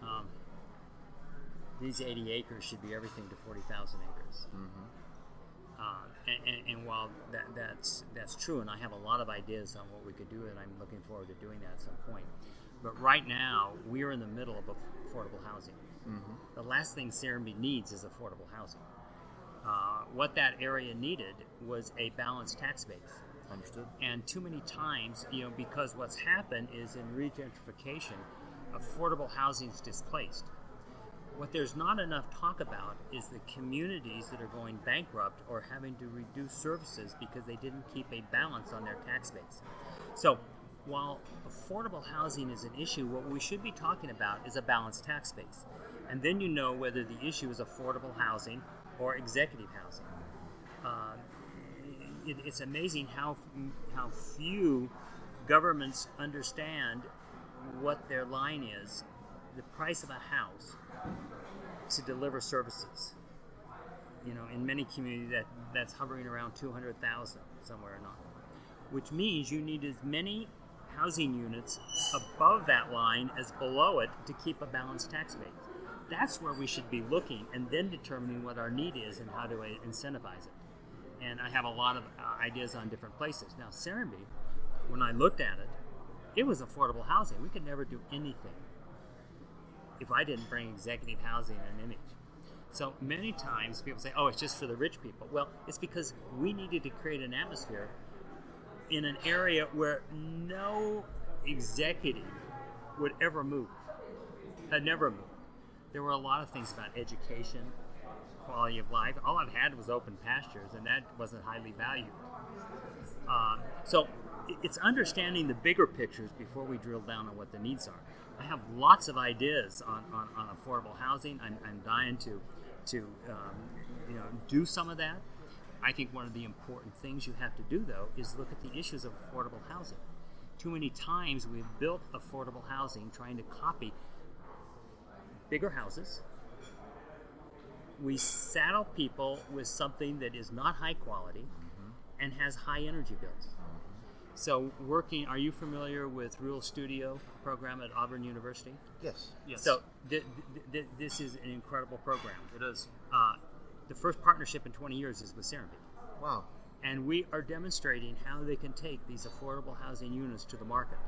these 80 acres should be everything to 40,000 acres. Mm-hmm. And while that's true, and I have a lot of ideas on what we could do, and I'm looking forward to doing that at some point. But right now, we are in the middle of affordable housing. Mm-hmm. The last thing Serenbe needs is affordable housing. What that area needed was a balanced tax base. Understood. And too many times, you know, because what's happened is in regentrification, affordable housing is displaced. What there's not enough talk about is the communities that are going bankrupt or having to reduce services because they didn't keep a balance on their tax base. So while affordable housing is an issue, what we should be talking about is a balanced tax base. And then you know whether the issue is affordable housing or executive housing. It's amazing how few governments understand what their line is, the price of a house, to deliver services. You know, in many communities that's hovering around $200,000 somewhere or not, which means you need as many housing units above that line as below it to keep a balanced tax base. That's where we should be looking, and then determining what our need is and how to incentivize it. and I have a lot of ideas on different places. Now, Serenbe, when I looked at it, it was affordable housing. We could never do anything if I didn't bring executive housing and an image. So many times people say, oh, it's just for the rich people. Well, it's because we needed to create an atmosphere in an area where no executive would ever move, had never moved. There were a lot of things about education, quality of life. All I've had was open pastures, and that wasn't highly valued. So it's understanding the bigger pictures before we drill down on what the needs are. I have lots of ideas on affordable housing. I'm dying to do some of that. I think one of the important things you have to do, though, is look at the issues of affordable housing. Too many times we've built affordable housing trying to copy bigger houses. We saddle people with something that is not high quality and has high energy bills. So are you familiar with Rural Studio program at Auburn University? Yes. So this is an incredible program. It is. The first partnership in 20 years is with Serenbe. Wow. And we are demonstrating how they can take these affordable housing units to the market.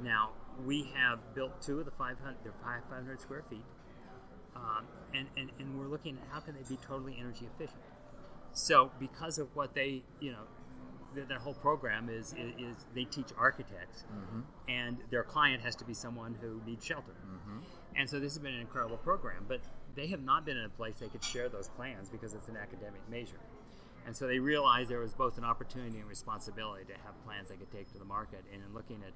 Now, we have built two of the 500 square feet, and we're looking at how can they be totally energy efficient. So because of what they, their whole program is they teach architects, and their client has to be someone who needs shelter. And so this has been an incredible program, but they have not been in a place they could share those plans because it's an academic major. And so they realized there was both an opportunity and responsibility to have plans they could take to the market, and in looking at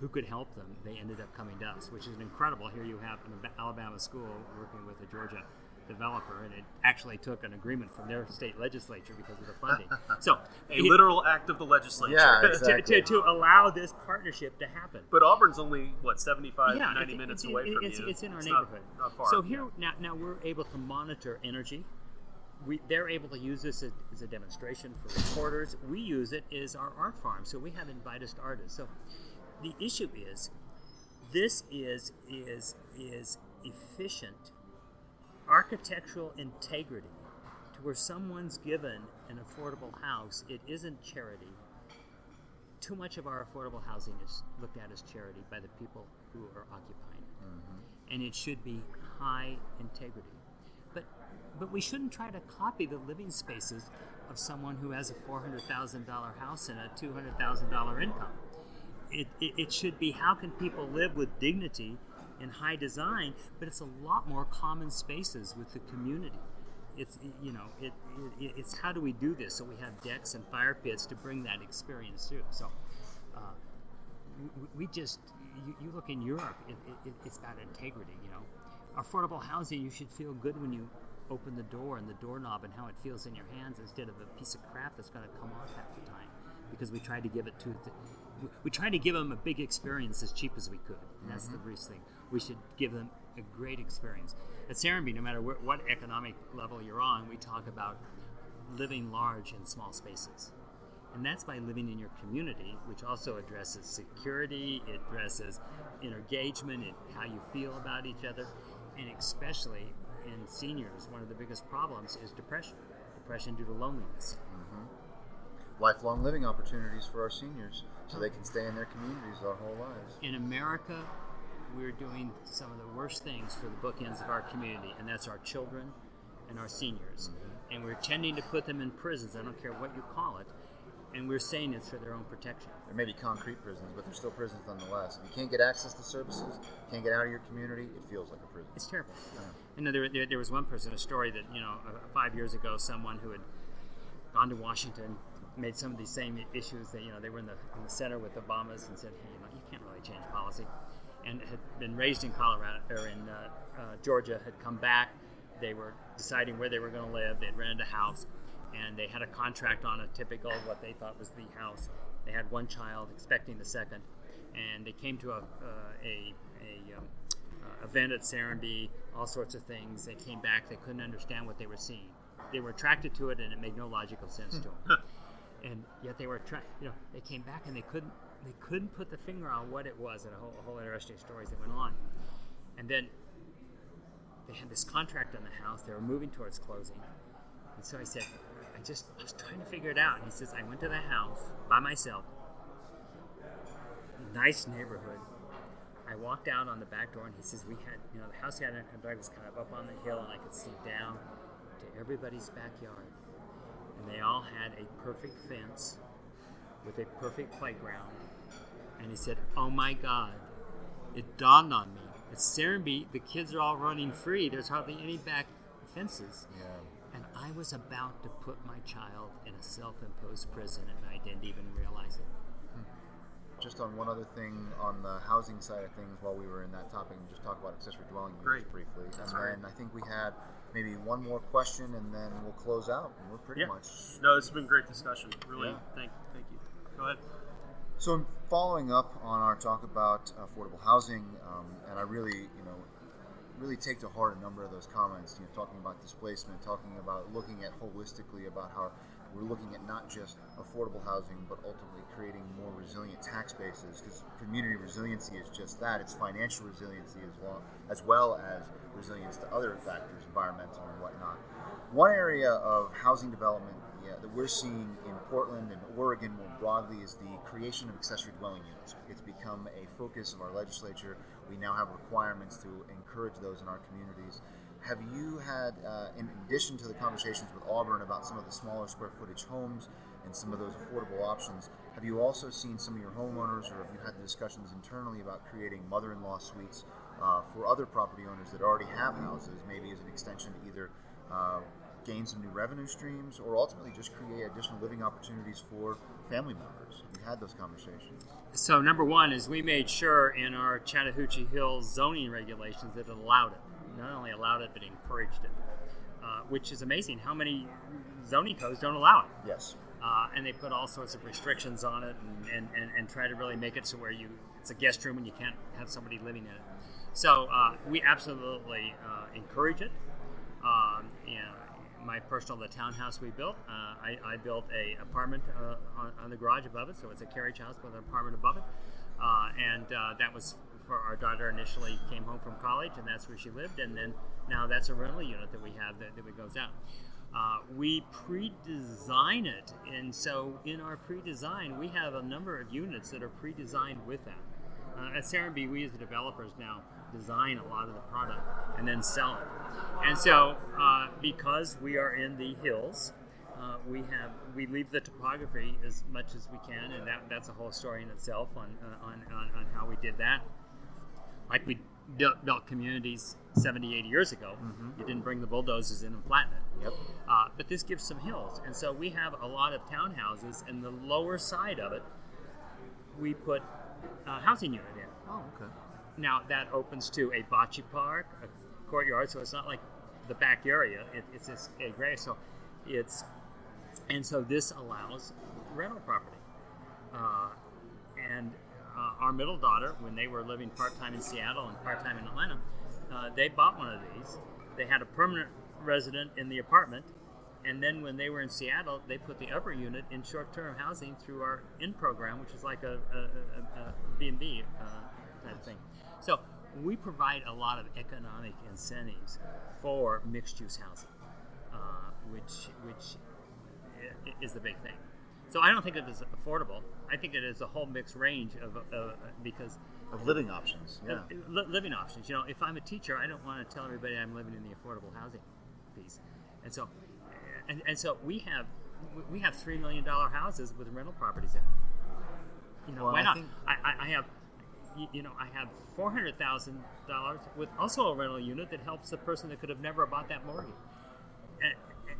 who could help them, they ended up coming to us, which is incredible. Here you have an Alabama school working with a Georgia developer, and it actually took an agreement from their state legislature because of the funding. So literal act of the legislature, exactly. to allow this partnership to happen. But Auburn's only 75, 90 minutes away from you. It's in our neighborhood. Not far. So here now we're able to monitor energy. They're able to use this as a demonstration for reporters. We use it as our art farm, so we have invited artists. So the issue is, this is efficient architectural integrity to where someone's given an affordable house. It isn't charity. Too much of our affordable housing is looked at as charity by the people who are occupying it. And it should be high integrity. But we shouldn't try to copy the living spaces of someone who has a $400,000 house and a $200,000 income. It should be, how can people live with dignity in high design, but it's a lot more common spaces with the community. It's how do we do this? So we have decks and fire pits to bring that experience through. So you look in Europe, it's about integrity. Affordable housing, you should feel good when you open the door and the doorknob and how it feels in your hands, instead of a piece of crap that's going to come off half the time, because we tried to give it to we tried to give them a big experience as cheap as we could, and that's the worst thing. We should give them a great experience. At Serenbe, no matter what economic level you're on, we talk about living large in small spaces, and that's by living in your community, which also addresses security, it addresses engagement, and how you feel about each other, and especially in seniors, one of the biggest problems is depression due to loneliness. Lifelong living opportunities for our seniors, so they can stay in their communities our whole lives. In America, we're doing some of the worst things for the bookends of our community, and that's our children and our seniors. And we're tending to put them in prisons, I don't care what you call it, and we're saying it's for their own protection. There may be concrete prisons, but they're still prisons nonetheless. If you can't get access to services, can't get out of your community, it feels like a prison. It's terrible. And there was one person, a story that, 5 years ago, someone who had gone to Washington, made some of these same issues that, they were in the center with Obama's, and said, hey, you can't really change policy, and had been raised in Colorado, or in Georgia, had come back. They were deciding where they were going to live. They had rented a house, and they had a contract on a typical, what they thought was the house. They had one child, expecting the second, and they came to a event at Serenbe, all sorts of things. They came back. They couldn't understand what they were seeing. They were attracted to it, and it made no logical sense to them. And yet they were they came back and they couldn't put the finger on what it was, and a whole interesting stories that went on. And then they had this contract on the house. They were moving towards closing. And so I said, I was trying to figure it out. And he says, I went to the house by myself. Nice neighborhood. I walked out on the back door, and he says, the house had an underground, was kind of up on the hill, and I could see down to everybody's backyard. And they all had a perfect fence with a perfect playground. And he said, oh my God, it dawned on me. At Serenbe, the kids are all running free. There's hardly any back fences. Yeah. And I was about to put my child in a self-imposed prison, and I didn't even realize it. Just on one other thing on the housing side of things, while we were in that topic, and just talk about accessory dwelling units briefly. And I think we had maybe one more question, and then we'll close out. And we're pretty much... No, it's been a great discussion. Really, thank you. Go ahead. So I'm following up on our talk about affordable housing, and I really take to heart a number of those comments, talking about displacement, talking about looking at holistically about how we're looking at not just affordable housing, but ultimately creating more resilient tax bases, because community resiliency is just that. It's financial resiliency as well as resilience to other factors, environmental and whatnot. One area of housing development that we're seeing in Portland and Oregon more broadly is the creation of accessory dwelling units. It's become a focus of our legislature. We now have requirements to encourage those in our communities. Have you had, in addition to the conversations with Auburn about some of the smaller square footage homes and some of those affordable options, have you also seen some of your homeowners, or have you had the discussions internally about creating mother-in-law suites for other property owners that already have houses, maybe as an extension to either gain some new revenue streams or ultimately just create additional living opportunities for family members? Have you had those conversations? So number one is we made sure in our Chattahoochee Hill zoning regulations that it allowed it. Not only allowed it, but encouraged it, which is amazing how many zoning codes don't allow it. Yes. And they put all sorts of restrictions on it and try to really make it so where it's a guest room and you can't have somebody living in it. So we absolutely encourage it. My personal, the townhouse we built, I built an apartment on the garage above it, so it's a carriage house with an apartment above it. And that was... for our daughter initially came home from college, and that's where she lived, and then now that's a rental unit that we have that goes out. We pre-design it, and so in our pre-design, we have a number of units that are pre-designed with that. At Serenbe, we as the developers now design a lot of the product and then sell it. And so because we are in the hills, we leave the topography as much as we can, and that's a whole story in itself on how we did that. Like we built communities 70, 80 years ago. Mm-hmm. You didn't bring the bulldozers in and flatten it. Yep. But this gives some hills. And so we have a lot of townhouses, and the lower side of it, we put a housing unit in. Oh, okay. Now, that opens to a bocce park, a courtyard, so it's not like the back area. It's a gray, so it's... And so this allows rental property. And our middle daughter, when they were living part-time in Seattle and part-time in Atlanta, they bought one of these. They had a permanent resident in the apartment, and then when they were in Seattle, they put the upper unit in short-term housing through our IN program, which is like a B&B type thing. So we provide a lot of economic incentives for mixed-use housing, which is the big thing. So I don't think it is affordable. I think it is a whole mixed range of living options. Yeah. Living options. If I'm a teacher, I don't want to tell everybody I'm living in the affordable housing piece. And so, and so we have $3 million houses with rental properties in it. Why not? I have $400,000 with also a rental unit that helps the person that could have never bought that mortgage.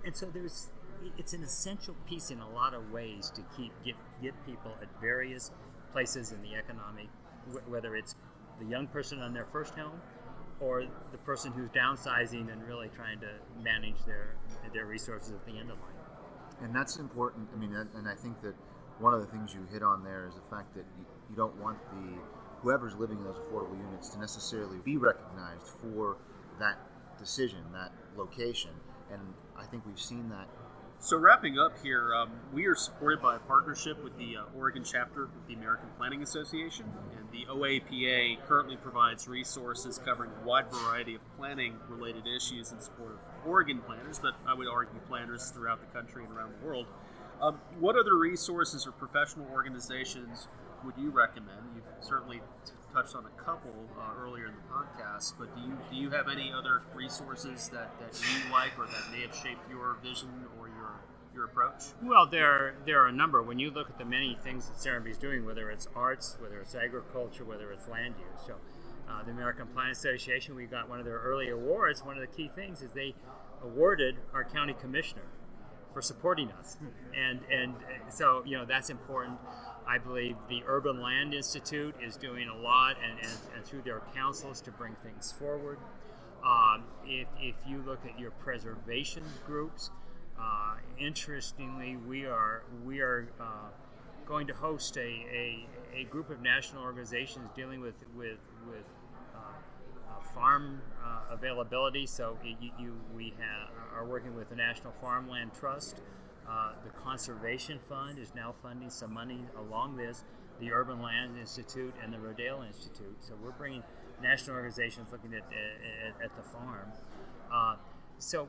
And so there's. It's an essential piece in a lot of ways to get people at various places in the economy, whether it's the young person on their first home or the person who's downsizing and really trying to manage their resources at the end of life. And that's important. I think that one of the things you hit on there is the fact that you don't want whoever's living in those affordable units to necessarily be recognized for that decision, that location. And I think we've seen that So wrapping up here, we are supported by a partnership with the Oregon chapter of the American Planning Association, and the OAPA currently provides resources covering a wide variety of planning-related issues in support of Oregon planners, but I would argue planners throughout the country and around the world. What other resources or professional organizations would you recommend? You've certainly touched on a couple earlier in the podcast, but do you have any other resources that you like or that may have shaped your vision or your approach? Well, there are a number. When you look at the many things that Serenbe is doing, whether it's arts, whether it's agriculture, whether it's land use. So the American Planning Association, we got one of their early awards. One of the key things is they awarded our county commissioner for supporting us. And so, you know, that's important. I believe the Urban Land Institute is doing a lot and through their councils to bring things forward. If you look at your preservation groups, interestingly, we are going to host a group of national organizations dealing with farm availability. So we are working with the National Farmland Trust. The Conservation Fund is now funding some money along this, the Urban Land Institute and the Rodale Institute. So we're bringing national organizations looking at the farm. So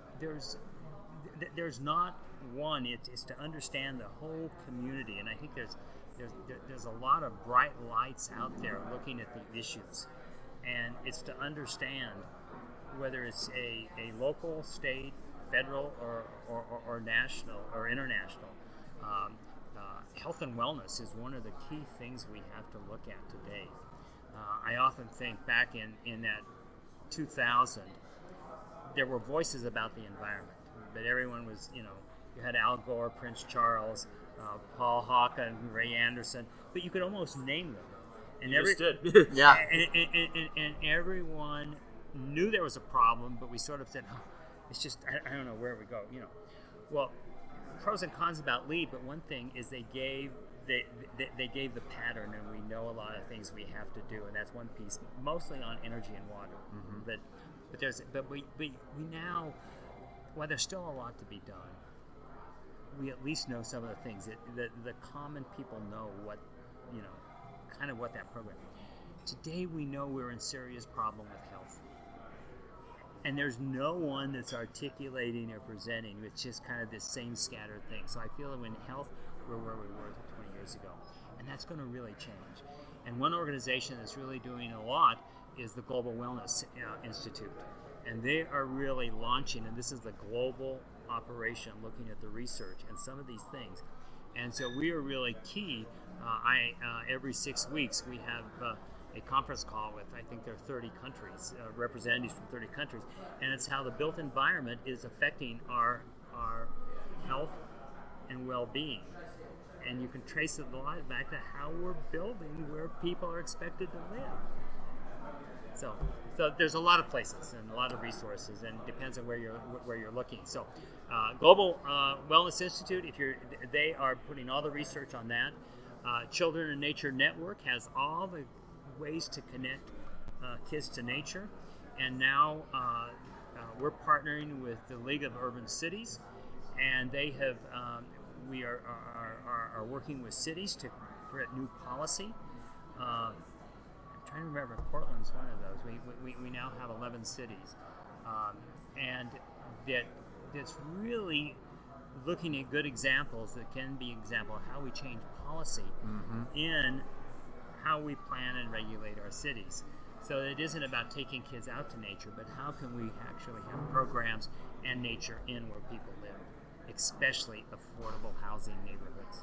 there's not one. It's to understand the whole community, and I think there's a lot of bright lights out there looking at the issues, and it's to understand whether it's a local, state, federal or national or international. Health and wellness is one of the key things we have to look at today. I often think back in that 2000, there were voices about the environment, but everyone was, you know, you had Al Gore, Prince Charles, Paul Hawkins, Ray Anderson, but you could almost name them. And yeah. And everyone knew there was a problem, but we sort of said, oh, it's just, I don't know where we go, you know. Well, pros and cons about LEED, but one thing is they gave the pattern, and we know a lot of things we have to do, and that's one piece, mostly on energy and water. Mm-hmm. But we now, while there's still a lot to be done, we at least know some of the things that the common people know what, you know, kind of what that program is. Today we know we're in serious problem with health. And there's no one that's articulating or presenting. It's just kind of this same scattered thing. So I feel that in health, we're where we were 20 years ago. And that's going to really change. And one organization that's really doing a lot is the Global Wellness Institute. And they are really launching, and this is the global operation looking at the research and some of these things. And so we are really key. Every 6 weeks, we have a conference call with, I think there are 30 countries, representatives from 30 countries, and it's how the built environment is affecting our health and well-being. And you can trace it a lot back to how we're building where people are expected to live. So there's a lot of places and a lot of resources, and it depends on where you're looking. So Global Wellness Institute, they are putting all the research on that. Children and Nature Network has all the ways to connect kids to nature, and now we're partnering with the League of Urban Cities, and they have. We are working with cities to create new policy. I'm trying to remember if Portland's one of those. We now have 11 cities, and that's really looking at good examples that can be an example of how we change policy in how we plan and regulate our cities. So it isn't about taking kids out to nature, but how can we actually have programs and nature in where people live, especially affordable housing neighborhoods.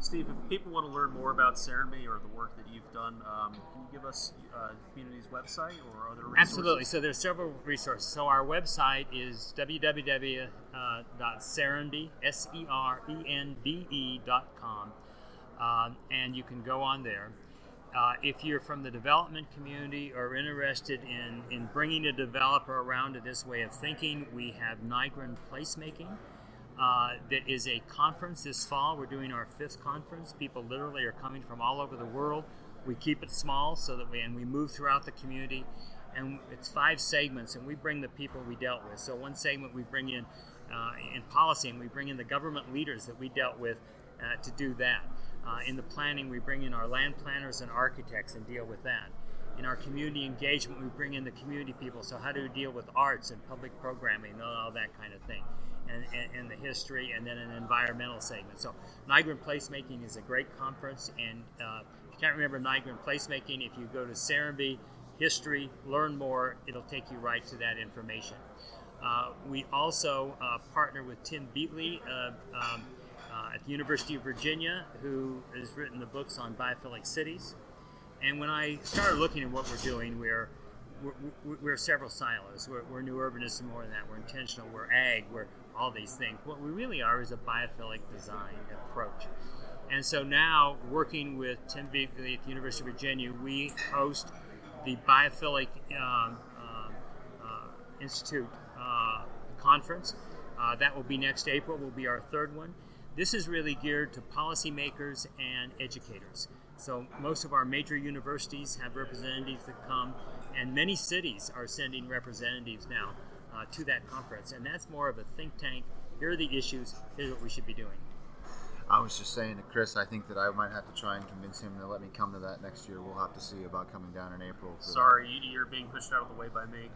Steve, if people want to learn more about Serenbe or the work that you've done, can you give us the community's website or other resources? Absolutely. So there's several resources. So our website is www.serenbe.com, and you can go on there. If you're from the development community or interested in bringing a developer around to this way of thinking, we have Nygren Placemaking. That is a conference this fall. We're doing our 5th conference. People literally are coming from all over the world. We keep it small so that we move throughout the community. And it's 5 segments, and we bring the people we dealt with. So one segment we bring in and policy, and we bring in the government leaders that we dealt with to do that. In the planning, we bring in our land planners and architects and deal with that. In our community engagement, we bring in the community people, so how do we deal with arts and public programming and all that kind of thing, and the history, and then an environmental segment. So Nygren Placemaking is a great conference, and if you can't remember Nygren Placemaking, if you go to Serenbe History, Learn More, it'll take you right to that information. We also partner with Tim Beatley at the University of Virginia, who has written the books on biophilic cities. And when I started looking at what we're doing, we're several silos. We're new urbanists and more than that. We're intentional, we're ag, we're all these things. What we really are is a biophilic design approach. And so now, working with Tim Beakley at the University of Virginia, we host the Biophilic Institute conference. That will be next April, will be our third one. This is really geared to policymakers and educators. So most of our major universities have representatives that come, and many cities are sending representatives now to that conference. And that's more of a think tank. Here are the issues. Here's what we should be doing. I was just saying to Chris, I think that I might have to try and convince him to let me come to that next year. We'll have to see about coming down in April. Sorry, you're being pushed out of the way by me.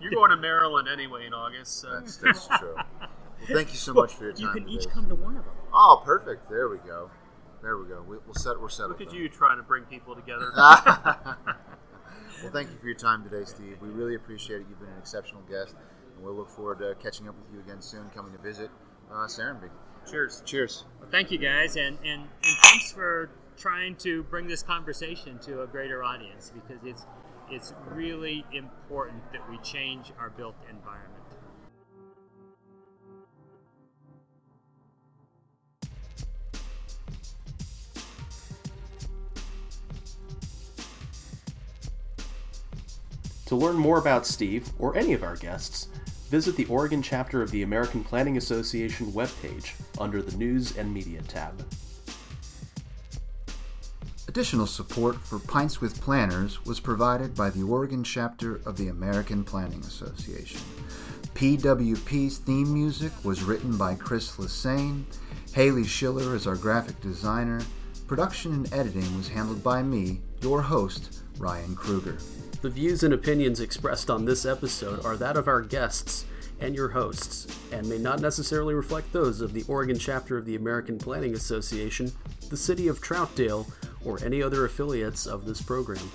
You're going to Maryland anyway in August. So. That's true. Well, thank you so much for your time. You can each come to one of them. Oh, perfect. There we go. We're set. Look at you trying to bring people together. Well, thank you for your time today, Steve. We really appreciate it. You've been an exceptional guest, and we'll look forward to catching up with you again soon, coming to visit Serenbe. Cheers. Well, thank you, guys, and thanks for trying to bring this conversation to a greater audience, because it's really important that we change our built environment. To learn more about Steve or any of our guests, visit the Oregon chapter of the American Planning Association webpage under the News and Media tab. Additional support for Pints with Planners was provided by the Oregon chapter of the American Planning Association. PWP's theme music was written by Chris Lesane. Haley Schiller is our graphic designer. Production and editing was handled by me, your host, Ryan Kruger. The views and opinions expressed on this episode are that of our guests and your hosts, and may not necessarily reflect those of the Oregon chapter of the American Planning Association, the City of Troutdale, or any other affiliates of this program.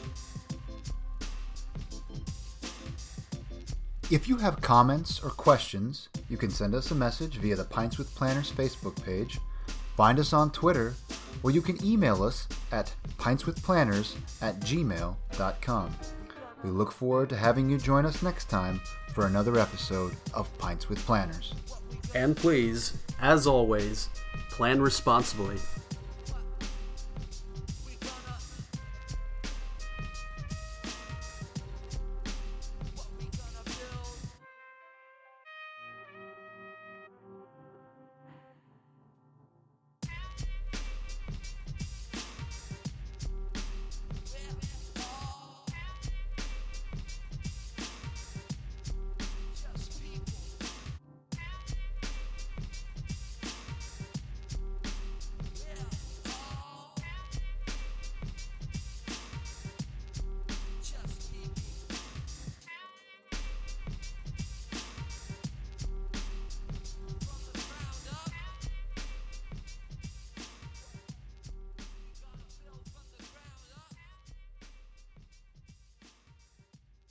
If you have comments or questions, you can send us a message via the Pints with Planners Facebook page, find us on Twitter, or you can email us at pintswithplanners@gmail.com. We look forward to having you join us next time for another episode of Pints with Planners. And please, as always, plan responsibly.